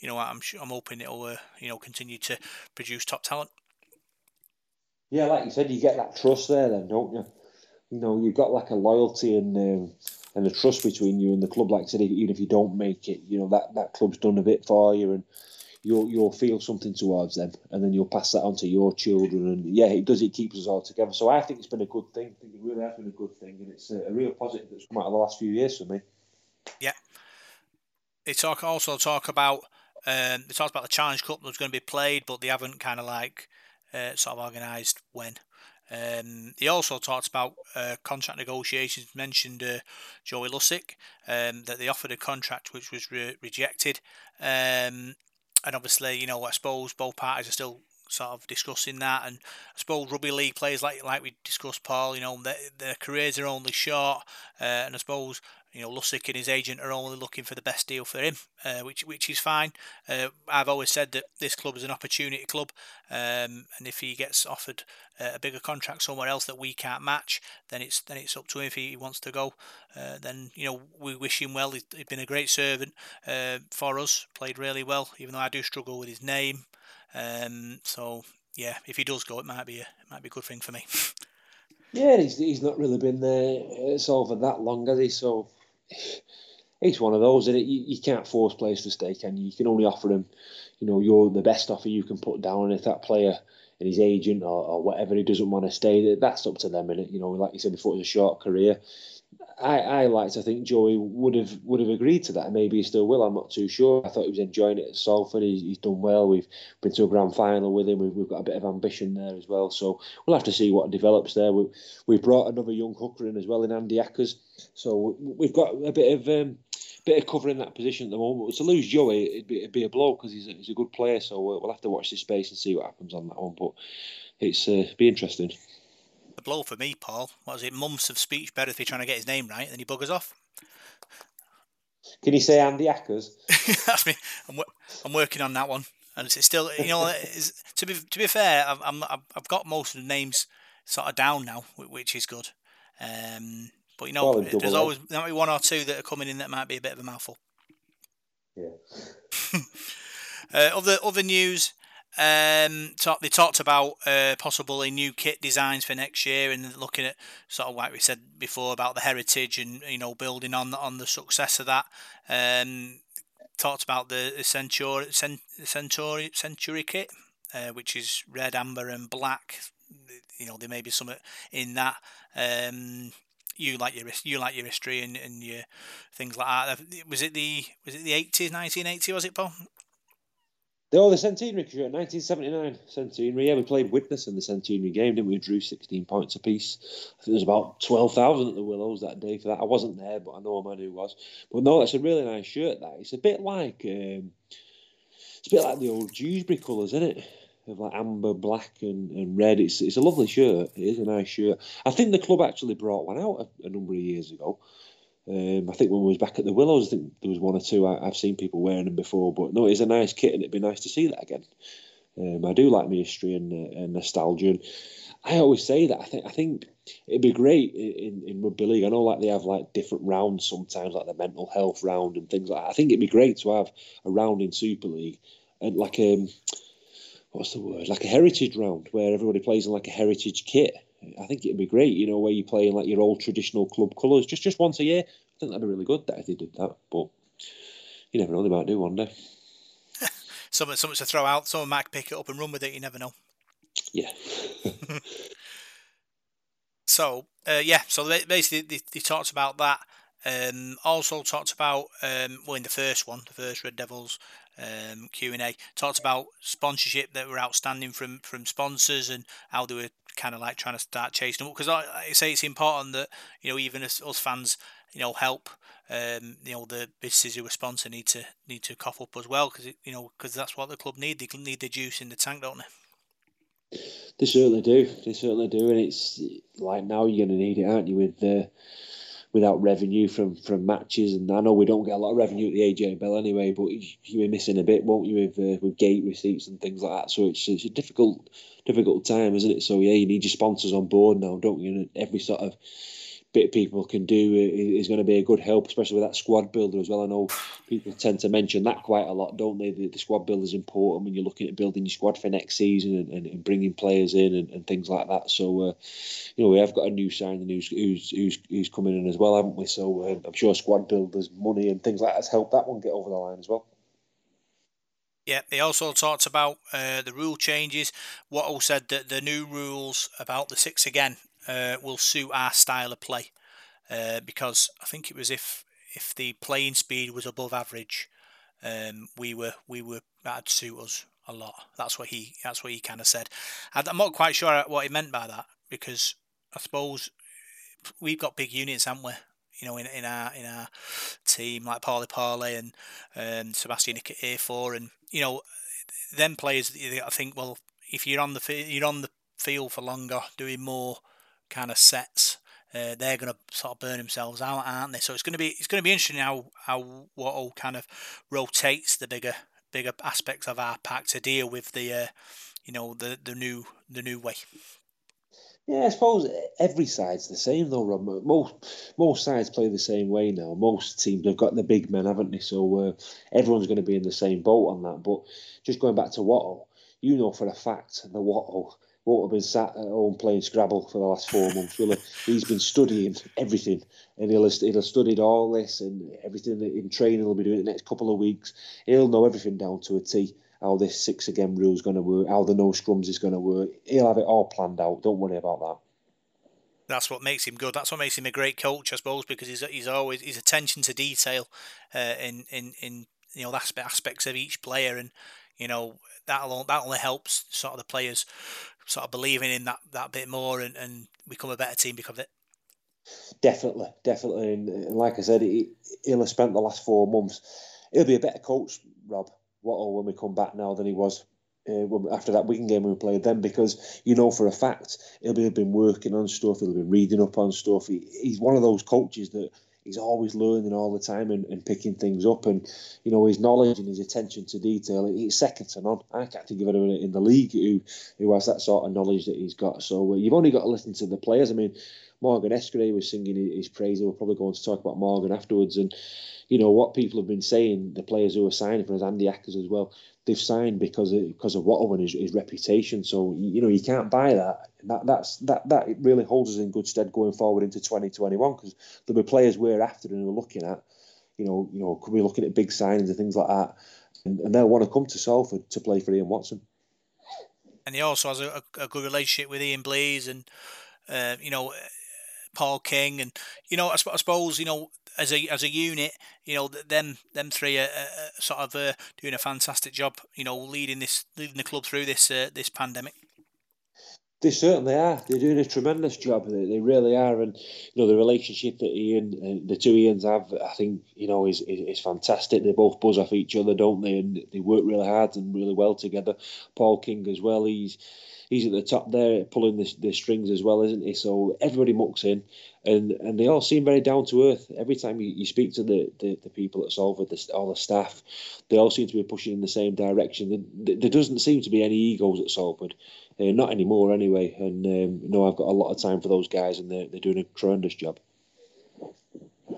you know, I'm I'm hoping it'll, uh, you know, continue to produce top talent. Yeah, like you said, you get that trust there then, don't you? You know, you've got like a loyalty and... Um... and the trust between you and the club. Like I said, even if you don't make it, you know, that, that club's done a bit for you, and you'll you'll feel something towards them, and then you'll pass that on to your children. And yeah, it does, it keeps us all together. So I think it's been a good thing. I think it really has been a good thing, and it's a, a real positive that's come out of the last few years for me. Yeah. They talk also talk about, um, they talked about the Challenge Cup that's going to be played, but they haven't kind of like uh, sort of organised when. Um, he also talked about uh, contract negotiations, mentioned uh, Joey Lusick, um, that they offered a contract which was re- rejected. Um, and obviously, you know, I suppose both parties are still sort of discussing that. And I suppose rugby league players, like like we discussed, Paul, you know, their, their careers are only short. Uh, and I suppose, you know, Lusick and his agent are only looking for the best deal for him, uh, which which is fine. Uh, I've always said that this club is an opportunity club, um, and if he gets offered uh, a bigger contract somewhere else that we can't match, then it's then it's up to him if he wants to go. Uh, then, you know, we wish him well. He's, he's been a great servant uh, for us, played really well, even though I do struggle with his name. Um, so, yeah, if he does go, it might be a, it might be a good thing for me. Yeah, he's he's not really been there it's over that long, has he? So... it's one of those that you, you can't force players to stay, can you? You can only offer them, you know, you're the best offer you can put down. And if that player and his agent or, or whatever, he doesn't want to stay, that's up to them. And you know, like you said before, it's a short career. I, I like to think Joey would have would have agreed to that. Maybe he still will. I'm not too sure. I thought he was enjoying it at Salford. He's, he's done well. We've been to a grand final with him. We've, we've got a bit of ambition there as well. So we'll have to see what develops there. We we brought another young hooker in as well in Andy Ackers. So we've got a bit of um, bit of cover in that position at the moment. To lose Joey, it'd be, it'd be a blow because he's a, he's a good player. So we'll have to watch this space and see what happens on that one. But it's uh, be interesting. The blow for me, Paul, what was it, months of speech therapy trying to get his name right, and he buggers off. Can you say Andy Ackers? That's me. I'm, I'm working on that one, and it's still, you know, to be to be fair, I've I'm, I've got most of the names sort of down now, which is good. Um, but you know, well, there's always there might be one or two that are coming in that might be a bit of a mouthful. Yeah. uh, other other news. Um, talk, they talked about uh, possibly new kit designs for next year, and looking at sort of like we said before about the heritage, and you know, building on on the success of that. Um, talked about the Centauri Centauri Centauri kit, uh, which is red, amber, and black. You know, there may be some in that. Um, you like your you like your history and, and your things like that. Was it the was it the eighties, nineteen eighty? Was it, Paul? Oh, the centenary shirt, nineteen seventy-nine centenary. Yeah, we played Widnes in the centenary game, didn't we? We drew sixteen points apiece. I think there was about twelve thousand at the Willows that day for that. I wasn't there, but I know a man who was. But no, that's a really nice shirt. That it's a bit like um, it's a bit like the old Dewsbury colours, isn't it? Of like amber, black, and, and red. It's it's a lovely shirt. It is a nice shirt. I think the club actually brought one out a, a number of years ago. Um, I think when we was back at the Willows, I think there was one or two I, I've seen people wearing them before. But no, it's a nice kit, and it'd be nice to see that again. Um, I do like my history and, uh, and nostalgia. And I always say that I think I think it'd be great in, in rugby league. I know like they have like different rounds sometimes, like the mental health round and things like that. I think it'd be great to have a round in Super League and like um what's the word? Like a heritage round where everybody plays in like a heritage kit. I think it'd be great, you know, where you play in like your old traditional club colours just just once a year. I think that'd be really good that if they did that, but you never know, they might do one day. Something, something to throw out. Someone might pick it up and run with it. You never know. Yeah. so uh, yeah. So they, basically, they, they talked about that. Um, also talked about um, well, in the first one, the first Red Devils um, Q and A, talked about sponsorship that were outstanding from from sponsors and how they were kind of like trying to start chasing them. Because like I say, it's important that you know even us, us fans, you know, help. Um, you know the businesses who are sponsored need to need to cough up as well because you know because that's what the club need. They need the juice in the tank, don't they? They certainly do. They certainly do, and it's like now you're going to need it, aren't you? With the uh, without revenue from, from matches, and I know we don't get a lot of revenue at the A J Bell anyway, but you're missing a bit, won't you, with uh, with gate receipts and things like that? So it's it's a difficult difficult time, isn't it? So yeah, you need your sponsors on board now, don't you? And every sort of bit people can do is going to be a good help, especially with that squad builder as well. I know people tend to mention that quite a lot, don't they? The, the squad builder is important when you're looking at building your squad for next season and, and, and bringing players in and, and things like that. So, uh, you know, we have got a new signing who's who's who's, who's coming in as well, haven't we? So uh, I'm sure squad builders' money and things like that has helped that one get over the line as well. Yeah, they also talked about uh, the rule changes. Watto said that the new rules about the six again Uh, will suit our style of play uh, because I think it was if if the playing speed was above average, um, we were we were that'd suit us a lot. That's what he that's what he kind of said. I'm not quite sure what he meant by that because I suppose we've got big units, haven't we? You know, in in our in our team like Paulie Parley and um, Sebastian Ikefor, and you know, them players. I think well, if you're on the you're on the field for longer, doing more kind of sets, uh, they're going to sort of burn themselves out, aren't they? So it's going to be it's going to be interesting how how Watto kind of rotates the bigger bigger aspects of our pack to deal with the uh, you know the the new the new way. Yeah, I suppose every side's the same though, Rob. Most most sides play the same way now. Most teams have got the big men, haven't they? So uh, everyone's going to be in the same boat on that. But just going back to Watto, you know for a fact the Watto won't have been sat at home playing Scrabble for the last four months, will he? He's been studying everything, and he'll have, he'll have studied all this and everything that in training he'll be doing the next couple of weeks. He'll know everything down to a T, how this six again rule is going to work, how the no scrums is going to work. He'll have it all planned out. Don't worry about that. That's what makes him good. That's what makes him a great coach, I suppose, because he's he's always his attention to detail uh, in in in you know the aspects of each player, and you know that'll that only helps sort of the players sort of believing in that, that bit more and, and become a better team because of it. Definitely, definitely. And, and like I said, he, he'll have spent the last four months. He'll be a better coach, Rob Watto, when we come back now than he was uh, when, after that Wigan game we played then, because you know for a fact he'll be, he'll been working on stuff, he'll been reading up on stuff. He, he's one of those coaches that he's always learning all the time and, and picking things up, and you know his knowledge and his attention to detail, it's second to none. I can't think of anyone in the league who, who has that sort of knowledge that he's got. So uh, you've only got to listen to the players. I mean, Morgan Esqueray was singing his praise. We're probably going to talk about Morgan afterwards, and you know what people have been saying. The players who are signing for us, Andy Ackers as well, they've signed because of, because of Watto and his, his reputation. So you know you can't buy that. That that's that that it really holds us in good stead going forward into twenty twenty-one, because there'll be players we're after and we're looking at, you know, you know, could be looking at big signings and things like that, and, and they'll want to come to Salford to play for Ian Watson. And he also has a, a good relationship with Ian Blease and uh, you know Paul King, and you know I, I suppose you know as a as a unit, you know them them three are, are sort of uh, doing a fantastic job, you know, leading this leading the club through this uh, this pandemic. They certainly are. They're doing a tremendous job. They, they really are. And, you know, the relationship that Ian and the two Ians have, I think, you know, is, is, is fantastic. They both buzz off each other, don't they? And they work really hard and really well together. Paul King as well. He's he's at the top there, pulling the, the strings as well, isn't he? So everybody mucks in, and, and they all seem very down to earth. Every time you, you speak to the, the, the people at Salford, the, all the staff, they all seem to be pushing in the same direction. There, there doesn't seem to be any egos at Salford, uh, not anymore anyway. And um, no, I've got a lot of time for those guys, and they're, they're doing a tremendous job.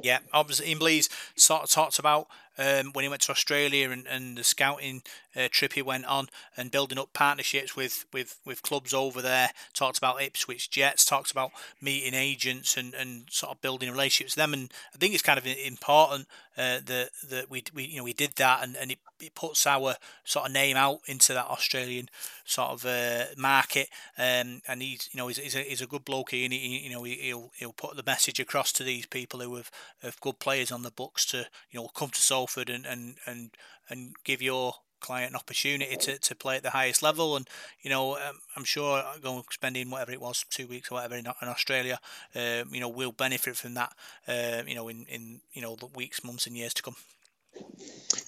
Yeah, obviously Ian Blease sort of talked about um, when he went to Australia and, and the scouting uh, trip he went on and building up partnerships with, with, with clubs over there. Talked about Ipswich Jets, talked about meeting agents and, and sort of building relationships with them. And I think it's kind of important uh, that that we, we you know we did that, and, and it, it puts our sort of name out into that Australian sort of uh, market. Um, and he's you know he's, he's, a, he's a good bloke, and he, you know he'll he'll put the message across to these people who have. Of good players on the books to you know come to Salford and and and, and give your client an opportunity to, to play at the highest level. And you know um, I'm sure going spending whatever it was two weeks or whatever in, in Australia, um, you know we'll benefit from that uh, you know in, in you know the weeks, months, and years to come.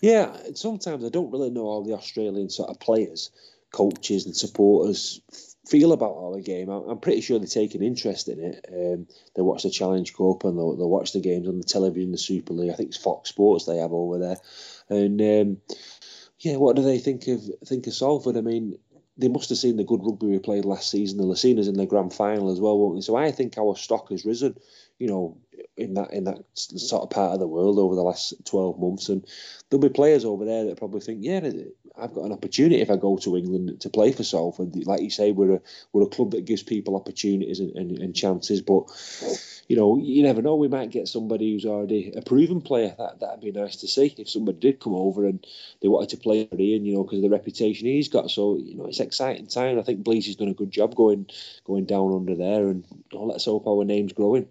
Yeah, sometimes I don't really know how the Australian sort of players, coaches, and supporters feel about our game. I'm pretty sure they take an interest in it. Um, they watch the Challenge Cup and they'll, they'll watch the games on the television, the Super League. I think it's Fox Sports they have over there. And um, yeah, what do they think of think of Salford? I mean, they must have seen the good rugby we played last season. They'll have seen us in the grand final as well, won't they? So I think our stock has risen, you know, in that in that sort of part of the world over the last twelve months. And there'll be players over there that probably think, yeah, I've got an opportunity if I go to England to play for Salford. Like you say, we're a we're a club that gives people opportunities and, and, and chances. But you know, you never know. We might get somebody who's already a proven player. That that'd be nice to see if somebody did come over and they wanted to play for Ian, you know, because of the reputation he's got. So you know, it's exciting time. I think Blease has done a good job going going down under there, and oh, let's hope our name's growing.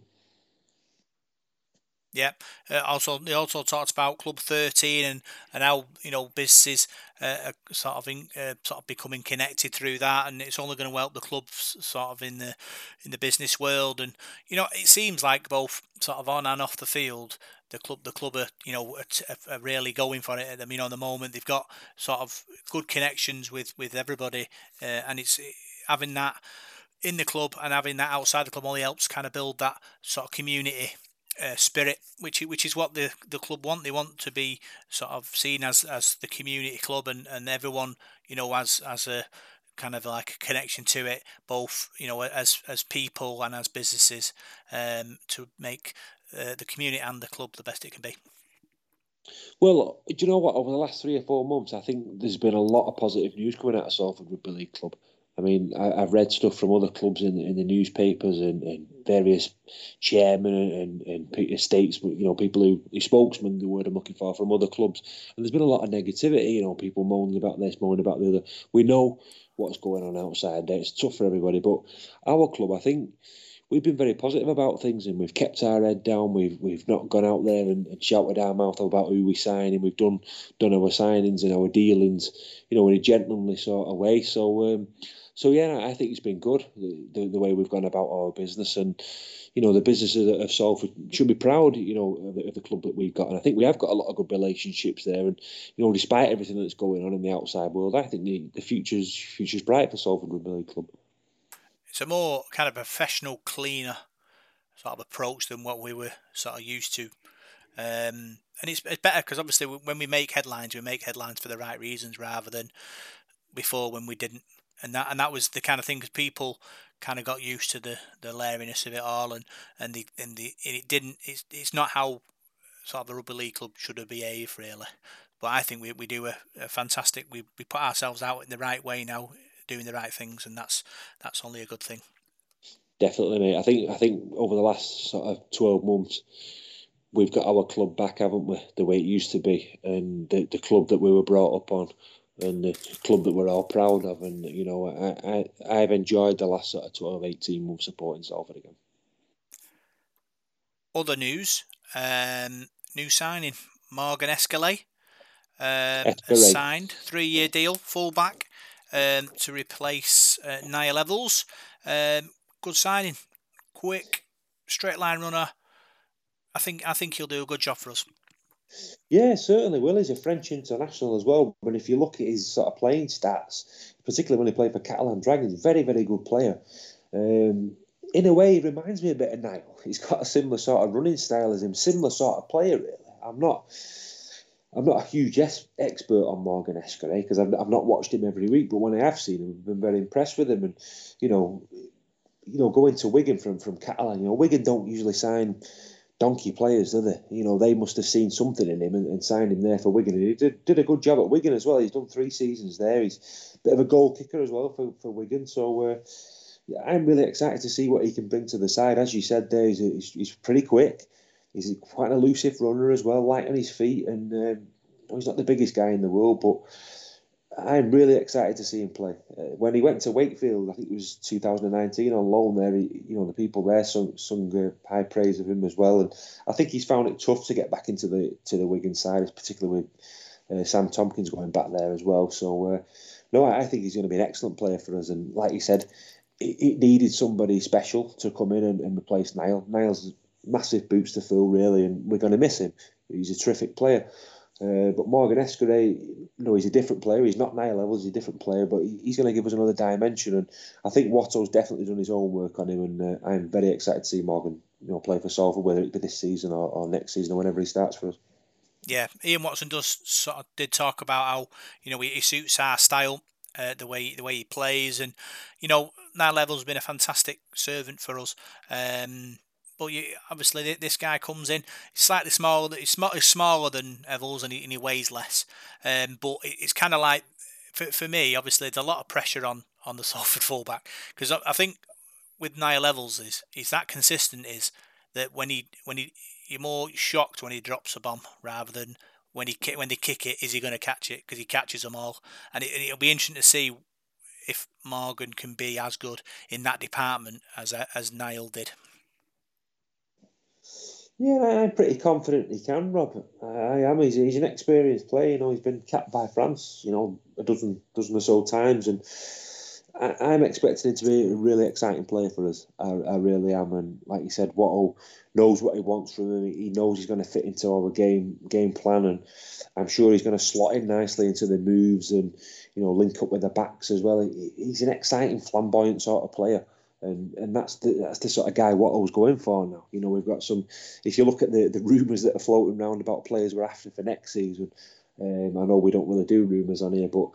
Yeah. Uh, also, they also talked about Club thirteen and, and how you know businesses uh, are sort of in, uh, sort of becoming connected through that, and it's only going to help the clubs sort of in the in the business world. And you know, it seems like both sort of on and off the field, the club the club are you know are, are really going for it. I mean, on the moment they've got sort of good connections with with everybody, uh, and it's having that in the club and having that outside the club only helps kind of build that sort of community. Uh, spirit, which which is what the the club want. They want to be sort of seen as as the community club, and and everyone you know as as a kind of like a connection to it, both you know as as people and as businesses, um to make uh, the community and the club the best it can be. Well, do you know what? Over the last three or four months, I think there's been a lot of positive news coming out of Salford Rugby League Club. I mean, I, I've read stuff from other clubs in, in the newspapers and, and various chairmen and, and, and statesmen, you know, people who, who spokesmen, the word I'm looking for, from other clubs. And there's been a lot of negativity, you know, people moaning about this, moaning about the other. We know what's going on outside there. It's tough for everybody. But our club, I think, we've been very positive about things, and we've kept our head down. We've we've not gone out there and, and shouted our mouth about who we sign, and we've done done our signings and our dealings, you know, in a gentlemanly sort of way. So, um, so yeah, I think it's been good the, the way we've gone about our business, and you know, the businesses of Salford should be proud, you know, of the, of the club that we've got, and I think we have got a lot of good relationships there. And you know, despite everything that's going on in the outside world, I think the, the future's future's bright for Salford Rugby League Club. It's a more kind of professional, cleaner sort of approach than what we were sort of used to. Um, and it's, it's better because obviously when we make headlines, we make headlines for the right reasons rather than before when we didn't. And that and that was the kind of thing, because people kind of got used to the, the lariness of it all, and, and, the, and, the, and it didn't, it's, it's not how sort of the rugby league club should have behaved really. But I think we, we do a, a fantastic, we, we put ourselves out in the right way now, doing the right things, and that's that's only a good thing. Definitely, mate. I think I think over the last sort of twelve months, we've got our club back, haven't we? The way it used to be, and the, the club that we were brought up on, and the club that we're all proud of. And you know, I, I I've enjoyed the last sort of twelve, eighteen months supporting Salford again. Other news: um, new signing Morgan Esqueray, um, signed three-year deal, full-back. Um, to replace uh, Niall Evalds. Um, good signing, quick, straight line runner. I think I think he'll do a good job for us. Yeah, certainly will. He's a French international as well. But if you look at his sort of playing stats, particularly when he played for Catalan Dragons, very, very good player. Um, in a way, he reminds me a bit of Niall. He's got a similar sort of running style as him, similar sort of player, really. I'm not... I'm not a huge expert on Morgan Esqueray because I've, I've not watched him every week, but when I have seen him, I've been very impressed with him. And, you know, you know, going to Wigan from, from Catalan, you know, Wigan don't usually sign donkey players, do they? You know, they must have seen something in him and, and signed him there for Wigan. And he did, did a good job at Wigan as well. He's done three seasons there. He's a bit of a goal kicker as well for, for Wigan. So uh, yeah, I'm really excited to see what he can bring to the side. As you said there, he's, he's, he's pretty quick. He's quite an elusive runner as well, light on his feet, and um, he's not the biggest guy in the world, but I'm really excited to see him play. Uh, when he went to Wakefield, I think it was two thousand nineteen on loan there, he, you know, the people there sung, sung uh, high praise of him as well, and I think he's found it tough to get back into the to the Wigan side, particularly with uh, Sam Tompkins going back there as well. So, uh, no, I think he's going to be an excellent player for us, and like you said, it, it needed somebody special to come in and, and replace Niall. Niall's massive boots to fill, really, and we're going to miss him. He's a terrific player. Uh, but Morgan Esqueray, no, he's a different player. He's not Niall Evalds, he's a different player, but he's going to give us another dimension. And I think Watto's definitely done his own work on him, and uh, I'm very excited to see Morgan, you know, play for Salford, whether it be this season or, or next season or whenever he starts for us. Yeah, Ian Watson does sort of did talk about how, you know, he suits our style. Uh, the way the way he plays, and, you know, Niall Evalds has been a fantastic servant for us. Um, But you, obviously, this guy comes in. He's slightly smaller. He's smaller than Evalds, and he, and he weighs less. Um, but it's kind of like, for for me, obviously, there's a lot of pressure on on the Salford fullback, because I, I think with Niall Evalds is he's that consistent is that when he when he you're more shocked when he drops a bomb rather than when he when they kick it, is he going to catch it, because he catches them all, and, it, and it'll be interesting to see if Morgan can be as good in that department as as Niall did. Yeah, I'm pretty confident he can, Rob. I am. He's, he's an experienced player. You know, he's been capped by France, you know, a dozen, dozen or so times, and I, I'm expecting him to be a really exciting player for us. I, I really am. And like you said, Watto knows what he wants from him. He knows he's going to fit into our game game plan, and I'm sure he's going to slot in nicely into the moves and, you know, link up with the backs as well. He, he's an exciting, flamboyant sort of player. And and that's the that's the sort of guy Watto's going for now. You know, we've got some. If you look at the, the rumours that are floating around about players we're after for next season, um, I know we don't really do rumours on here, but,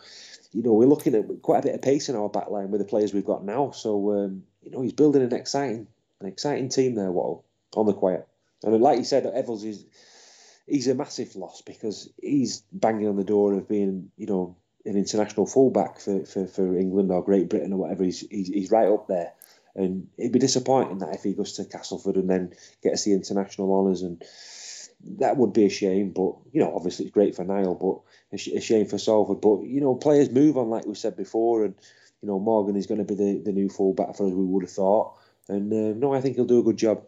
you know, we're looking at quite a bit of pace in our back line with the players we've got now. So um, you know, he's building an exciting an exciting team there, Watto, on the quiet. And like you said, Evalds is he's a massive loss, because he's banging on the door of being, you know, an international fullback for for, for England or Great Britain or whatever. He's he's, he's right up there. And it'd be disappointing that if he goes to Castleford and then gets the international honours, and that would be a shame. But, you know, obviously it's great for Niall, but a shame for Salford. But, you know, players move on, like we said before, and, you know, Morgan is going to be the, the new full-back for us, we would have thought. And, uh, no, I think he'll do a good job.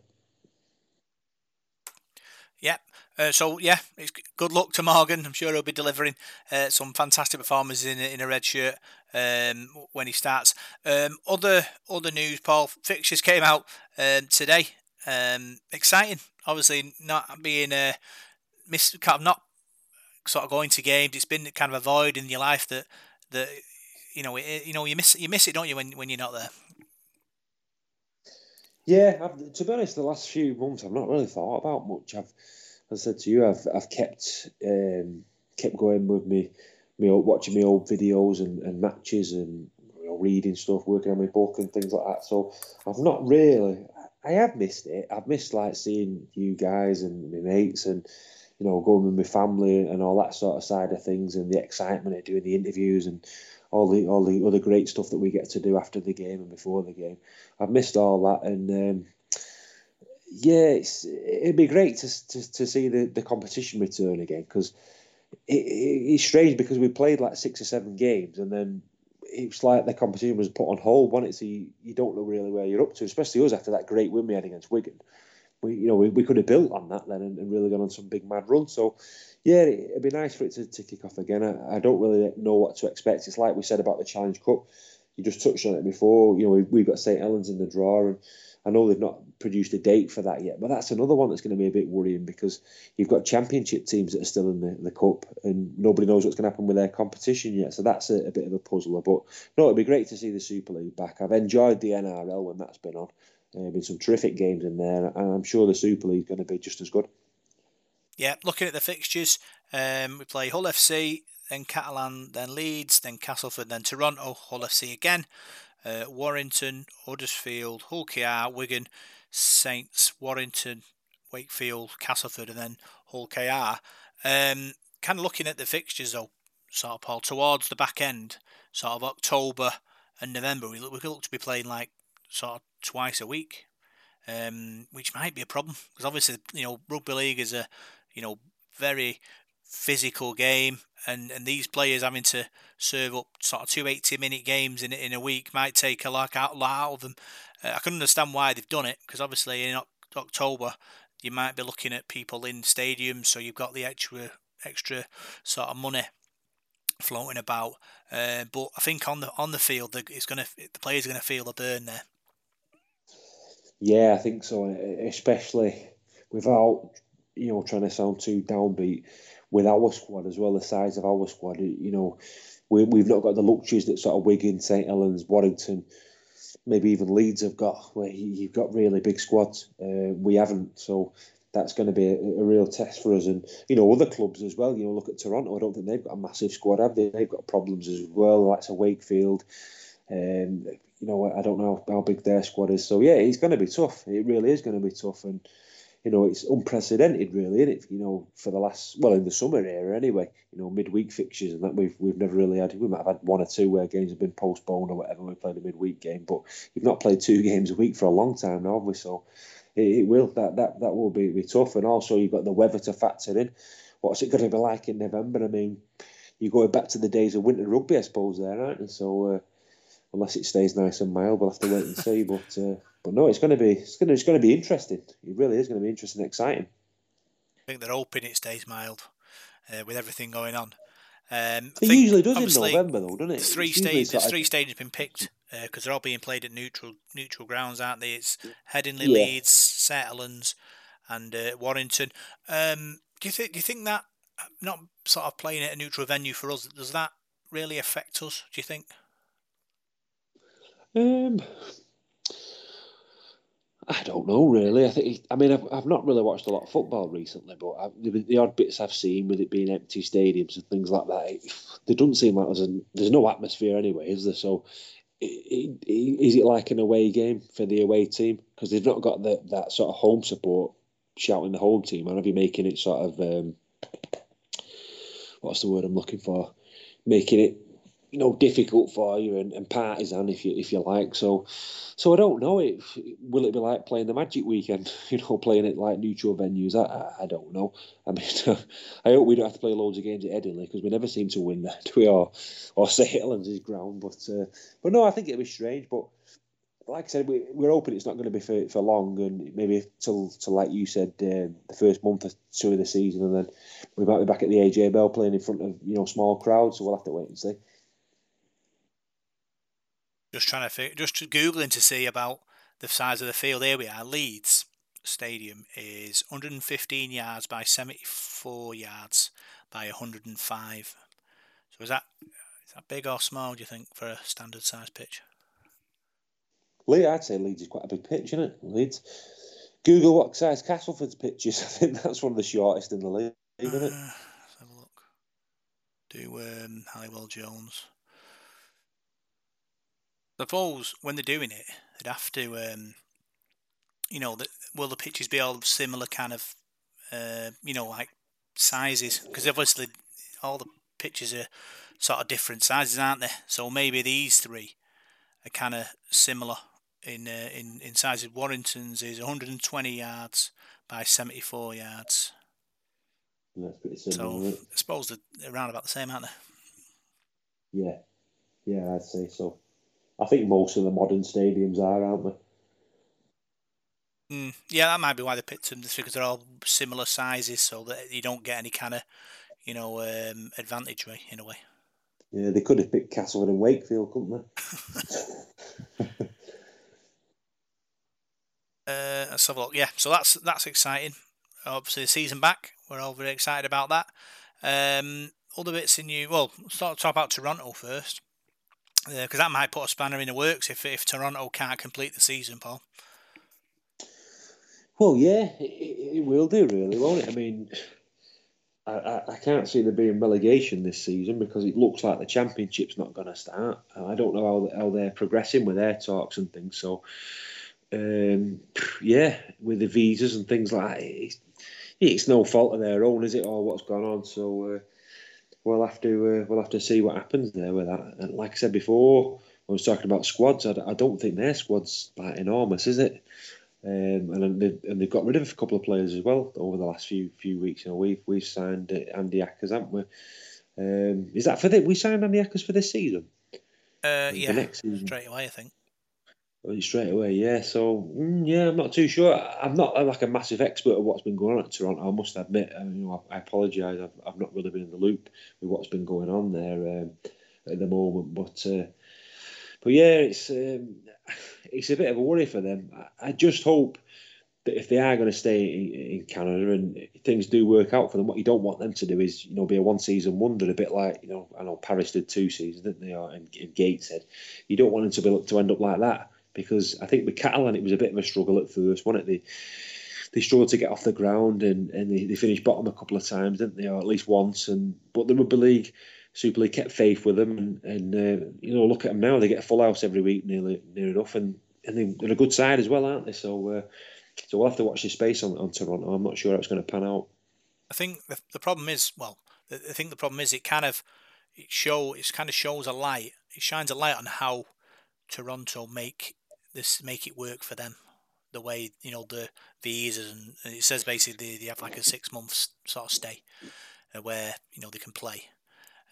Yeah. Uh, so, yeah, it's good luck to Morgan. I'm sure he'll be delivering uh, some fantastic performances in, in a red shirt um, when he starts. Um, other other news, Paul, fixtures came out um, today. Um, exciting, obviously, not being uh, miss, kind of not sort of going to games. It's been kind of a void in your life that that you know it, you know you miss you miss it, don't you, when when you're not there. Yeah, I've, to be honest, the last few months I've not really thought about much. I've I said to you, I've I've kept um, kept going with me, me old, watching my old videos and, and matches, and, you know, reading stuff, working on my book and things like that. So I've not really, I have missed it. I've missed like seeing you guys and my mates, and, you know, going with my family and all that sort of side of things, and the excitement of doing the interviews and all the all the other great stuff that we get to do after the game and before the game. I've missed all that, and. Um, Yeah, it's, it'd be great to to, to see the, the competition return again, because it, it, it's strange, because we played like six or seven games, and then it was like the competition was put on hold, wasn't it? So you, you don't know really where you're up to, especially us after that great win we had against Wigan. We you know we, we could have built on that then and, and really gone on some big mad run. So yeah, it, it'd be nice for it to, to kick off again. I, I don't really know what to expect. It's like we said about the Challenge Cup. You just touched on it before. You know, we, we've got Saint Helens in the draw, and I know they've not produced a date for that yet, but that's another one that's going to be a bit worrying, because you've got championship teams that are still in the, the cup, and nobody knows what's going to happen with their competition yet. So that's a, a bit of a puzzler. But no, it'd be great to see the Super League back. I've enjoyed the N R L when that's been on. There have been some terrific games in there, and I'm sure the Super League is going to be just as good. Yeah, looking at the fixtures, um, we play Hull F C, then Catalan, then Leeds, then Castleford, then Toronto, Hull F C again, uh, Warrington, Huddersfield, Hull K R, Wigan, Saints, Warrington, Wakefield, Castleford, and then Hull K R. Um, kind of looking at the fixtures, though, sort of, Paul, towards the back end, sort of October and November, we look, we look to be playing like sort of twice a week, um, which might be a problem, because obviously, you know, rugby league is a, you know, very physical game, and, and these players having to serve up sort of two eighty-minute games in in a week might take a lot out, lot out of them. Uh, I can understand why they've done it, because obviously in o- October you might be looking at people in stadiums, so you've got the extra extra sort of money floating about. Uh, but I think on the on the field, it's going to the players are going to feel the burn there. Yeah, I think so, especially without, you know, trying to sound too downbeat, with our squad as well, the size of our squad, you know, we, we've not got the luxuries that sort of Wigan, Saint Helens, Warrington, maybe even Leeds have got, where you've got really big squads. Uh, we haven't, so that's going to be a, a real test for us. And, you know, other clubs as well, you know, look at Toronto, I don't think they've got a massive squad, have they? They've got problems as well, like Wakefield. Um, you know, I don't know how big their squad is. So, yeah, it's going to be tough. It really is going to be tough. And, you know, it's unprecedented, really, isn't it? You know, for the last, well, in the summer era anyway, you know, midweek fixtures and that we've we've never really had. We might have had one or two where games have been postponed or whatever. We played a midweek game, but you've not played two games a week for a long time now, have we? So it, it will that that that will be, be tough. And also you've got the weather to factor in. What's it going to be like in November? I mean, you're going back to the days of winter rugby, I suppose, there, aren't you? So uh, unless it stays nice and mild, we'll have to wait and see. But. Uh, But no, it's going to be it's going to, it's going to be interesting. It really is going to be interesting and exciting. I think they're hoping it stays mild uh, with everything going on. Um, it usually does in November, though, doesn't it? The three stages the three stages have been picked because uh, they're all being played at neutral neutral grounds, aren't they? It's Headingley, yeah. Leeds, Saint Helens, and uh, Warrington. Um, do you think do you think that not sort of playing at a neutral venue for us, does that really affect us? Do you think? Um. I don't know, really. I think I mean I've I've not really watched a lot of football recently, but I've, the, the odd bits I've seen with it being empty stadiums and things like that, it, they don't seem like there's a, there's no atmosphere anyway, is there? So, it, it, is it like an away game for the away team because they've not got the, that sort of home support shouting the home team? And have you making it sort of um, what's the word I'm looking for? Making it. You know, difficult for you and, and partisan if you if you like. So, so I don't know. It will it be like playing the Magic Weekend? You know, playing at like neutral venues. I I don't know. I mean, I hope we don't have to play loads of games at Headingley because we never seem to win that, do we? Or or Saint Helens' ground. But uh, but no, I think it'll be strange. But like I said, we we're hoping it's not going to be for, for long, and maybe till till like you said, uh, the first month or two of the season, and then we might be back at the A J Bell playing in front of you know small crowds. So we'll have to wait and see. Just trying to just googling to see about the size of the field. Here we are. Leeds Stadium is one hundred fifteen yards by seventy-four yards by one hundred five. So is that is that big or small? Do you think for a standard size pitch? Lee, I'd say Leeds is quite a big pitch, isn't it? Leeds. Google what size Castleford's pitch is. I think that's one of the shortest in the league, isn't it? Uh, let's have a look. Do um, Halliwell Jones. I suppose when they're doing it, they'd have to, um, you know, the, will the pitches be all similar kind of, uh, you know, like sizes? Because obviously all the pitches are sort of different sizes, aren't they? So maybe these three are kind of similar in uh, in, in sizes. Warrington's is one hundred twenty yards by seventy-four yards. That's pretty similar. So I suppose they're around about the same, aren't they? Yeah, yeah, I'd say so. I think most of the modern stadiums are, aren't they? Mm, yeah, that might be why they picked them, because they're all similar sizes, so that you don't get any kind of, you know, um, advantage right, in a way. Yeah, they could have picked Castleford and Wakefield, couldn't they? Uh, let's have a look. Yeah, so that's that's exciting. Obviously, the season back. We're all very excited about that. Um, other bits in you. Well, let's talk about Toronto first, because uh, that might put a spanner in the works if if Toronto can't complete the season, Paul. Well, yeah, it, it will do, really, won't it? I mean, I, I can't see there being relegation this season because it looks like the championship's not going to start. I don't know how how they're progressing with their talks and things. So, um, yeah, with the visas and things like that, it's, it's no fault of their own, is it, or what's gone on? So, uh, we'll have to uh, we'll have to see what happens there with that. And like I said before, I was talking about squads. I, I don't think their squad's like enormous, is it? Um, and, they've, and they've got rid of a couple of players as well over the last few few weeks. You know, we've we've signed Andy Ackers, haven't we? Um, is that for the we signed Andy Ackers for this season? Uh, yeah, next season. Straight away, I think. Oh, straight away, yeah. So mm, yeah, I'm not too sure. I'm not I'm like a massive expert of what's been going on at Toronto. I must admit, I, mean, you know, I, I apologise. I've, I've not really been in the loop with what's been going on there um, at the moment, but. Uh, But yeah, it's um, it's a bit of a worry for them. I just hope that if they are going to stay in, in Canada and things do work out for them, what you don't want them to do is, you know, be a one-season wonder, a bit like, you know, I know Paris did two seasons, didn't they? Or, and, and Gates said, you don't want them to be to end up like that because I think with Catalan it was a bit of a struggle at first, wasn't it? They, they struggled to get off the ground and, and they, they finished bottom a couple of times, didn't they? Or at least once. And but the rugby league. Super League kept faith with them, and, and uh, you know, look at them now. They get a full house every week, nearly near enough, and, and they, they're a good side as well, aren't they? So, uh, so we'll have to watch this space on, on Toronto. I'm not sure how it's going to pan out. I think the, the problem is, well, I think the problem is it kind of it show it kind of shows a light. It shines a light on how Toronto make this make it work for them. The way, you know, the visas and, and it says basically they, they have like a six month sort of stay uh, where, you know, they can play.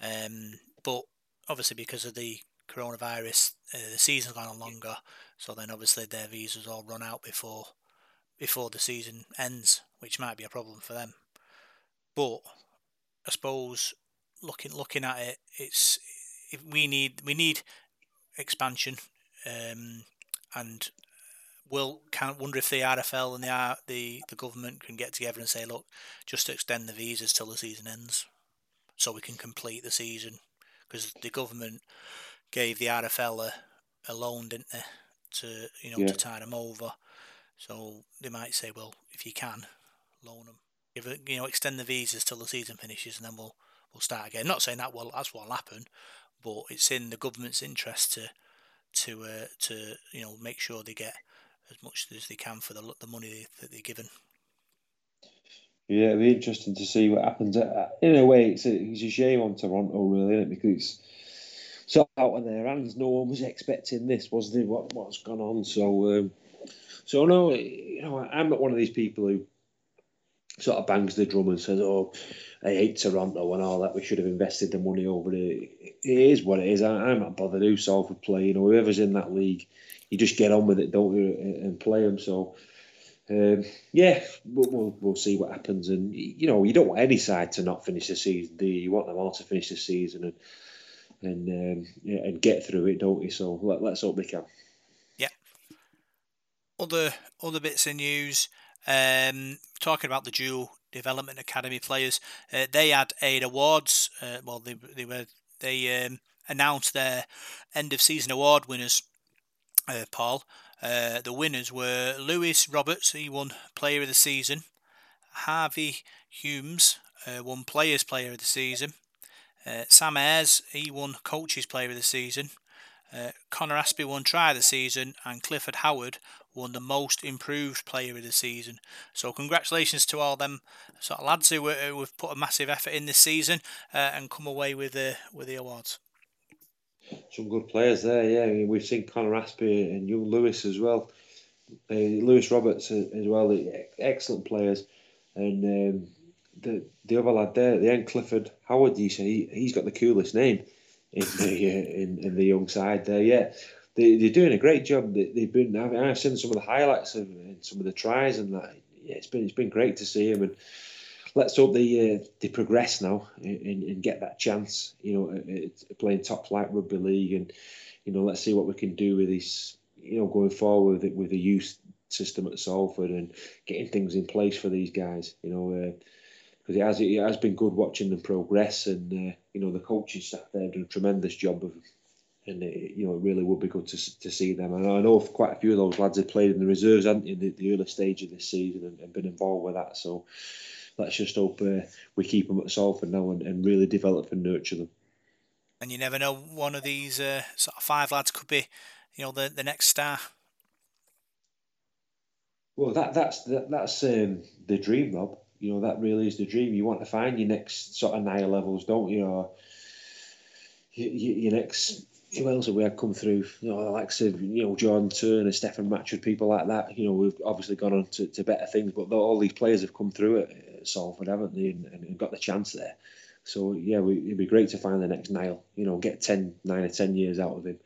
Um, but obviously because of the coronavirus, uh, the season's gone on longer. So then obviously their visas all run out before before the season ends, which might be a problem for them. But I suppose looking looking at it, it's we need we need expansion, um, and we'll can't wonder if the R F L and the the the government can get together and say, look, just extend the visas till the season ends. So we can complete the season, because the government gave the R F L a, a loan, didn't they, to you know yeah. to tide them over. So they might say, well, if you can, loan them, give it, you know, extend the visas till the season finishes, and then we'll we'll start again. Not saying that well that's what'll happen, but it's in the government's interest to to uh, to you know make sure they get as much as they can for the the money that they're given. Yeah, it'll be interesting to see what happens. In a way, it's a, it's a shame on Toronto, really, isn't it? Because it's sort of out of their hands. No one was expecting this, was they? What, what's gone on? So, um, so no, you know, I'm not one of these people who sort of bangs the drum and says, oh, I hate Toronto and all that. We should have invested the money over there. It is what it is. I, I'm not bothered who Salford play. You know, whoever's in that league, you just get on with it, don't you, and play them. So... Um, yeah, we'll, we'll we'll see what happens, and you know you don't want any side to not finish the season. Do you? You want them all to finish the season and and um, yeah, and get through it, don't you? So let, let's hope they can. Yeah. Other other bits of news. Um, talking about the dual development academy players, uh, they had eight awards. Uh, well, they they were they um, announced their end of season award winners. Uh, Paul. Uh, the winners were Lewis Roberts, he won Player of the Season. Harvey Humes uh, won Players' Player of the Season. Uh, Sam Ayres, he won Coaches' Player of the Season. Uh, Connor Aspie won Try of the Season. And Clifford Howard won the Most Improved Player of the Season. So congratulations to all them sort of lads who, who have put a massive effort in this season uh, and come away with the, with the awards. Some good players there, yeah. I mean, we've seen Connor Aspie and young Lewis as well. Uh, Lewis Roberts as well, excellent players. And um, the the other lad there, the end Clifford Howard, he he's got the coolest name in the uh, in, in the young side there. Yeah, they they're doing a great job. They, they've been. I mean, I've seen some of the highlights of, and some of the tries and that. Yeah, it's been it's been great to see him and. Let's hope they uh, they progress now and, and get that chance, you know, at, at playing top flight rugby league, and you know, let's see what we can do with this, you know, going forward with the, with the youth system at Salford and getting things in place for these guys, you know, because uh, it has it has been good watching them progress, and uh, you know, the coaching staff there have done a tremendous job of, and it, you know, it really would be good to to see them. And I know quite a few of those lads have played in the reserves, haven't they, in the, the early stage of this season, and, and been involved with that. So let's just hope uh, we keep them at Salford now and, and really develop and nurture them. And you never know, one of these uh, sort of five lads could be, you know, the, the next star. Well, that that's that, that's um, the dream, Rob. You know, that really is the dream. You want to find your next sort of Niall Evalds, don't you? Or your, your next, who else have we had come through? You know, like I said, you know, Jordan Turner, Stephen Matchwood, people like that. You know, we've obviously gone on to, to better things, but all these players have come through at, at Salford, haven't they? And, and got the chance there. So yeah, we, it'd be great to find the next Niall. You know, get ten, nine or ten years out of him.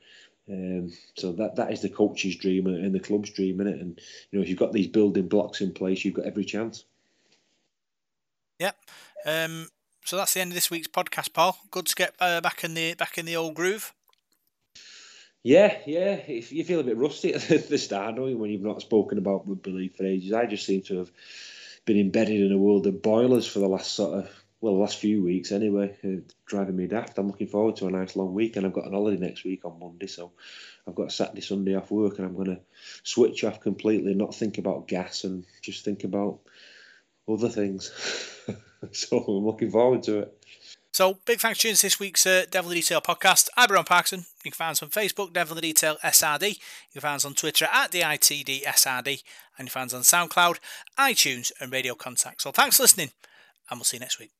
Um, so that that is the coach's dream and the club's dream, isn't it? And you know, if you've got these building blocks in place, you've got every chance. Yep. Um, so that's the end of this week's podcast, Paul. Good to get uh, back in the back in the old groove. Yeah, yeah. If you feel a bit rusty at the start, don't you, when you've not spoken about rugby league for ages? I just seem to have been embedded in a world of boilers for the last sort of. Well, the last few weeks anyway, uh, driving me daft. I'm looking forward to a nice long weekend. I've got an holiday next week on Monday, so I've got Saturday, Sunday off work, and I'm going to switch off completely, not think about gas and just think about other things. So I'm looking forward to it. So, big thanks to you to this week's uh, Devil in the Detail podcast. I'm Brian Parkinson. You can find us on Facebook, Devil in the Detail S R D. You can find us on Twitter at the I T D S R D. And you can find us on SoundCloud, iTunes and Radio Contact. So thanks for listening, and we'll see you next week.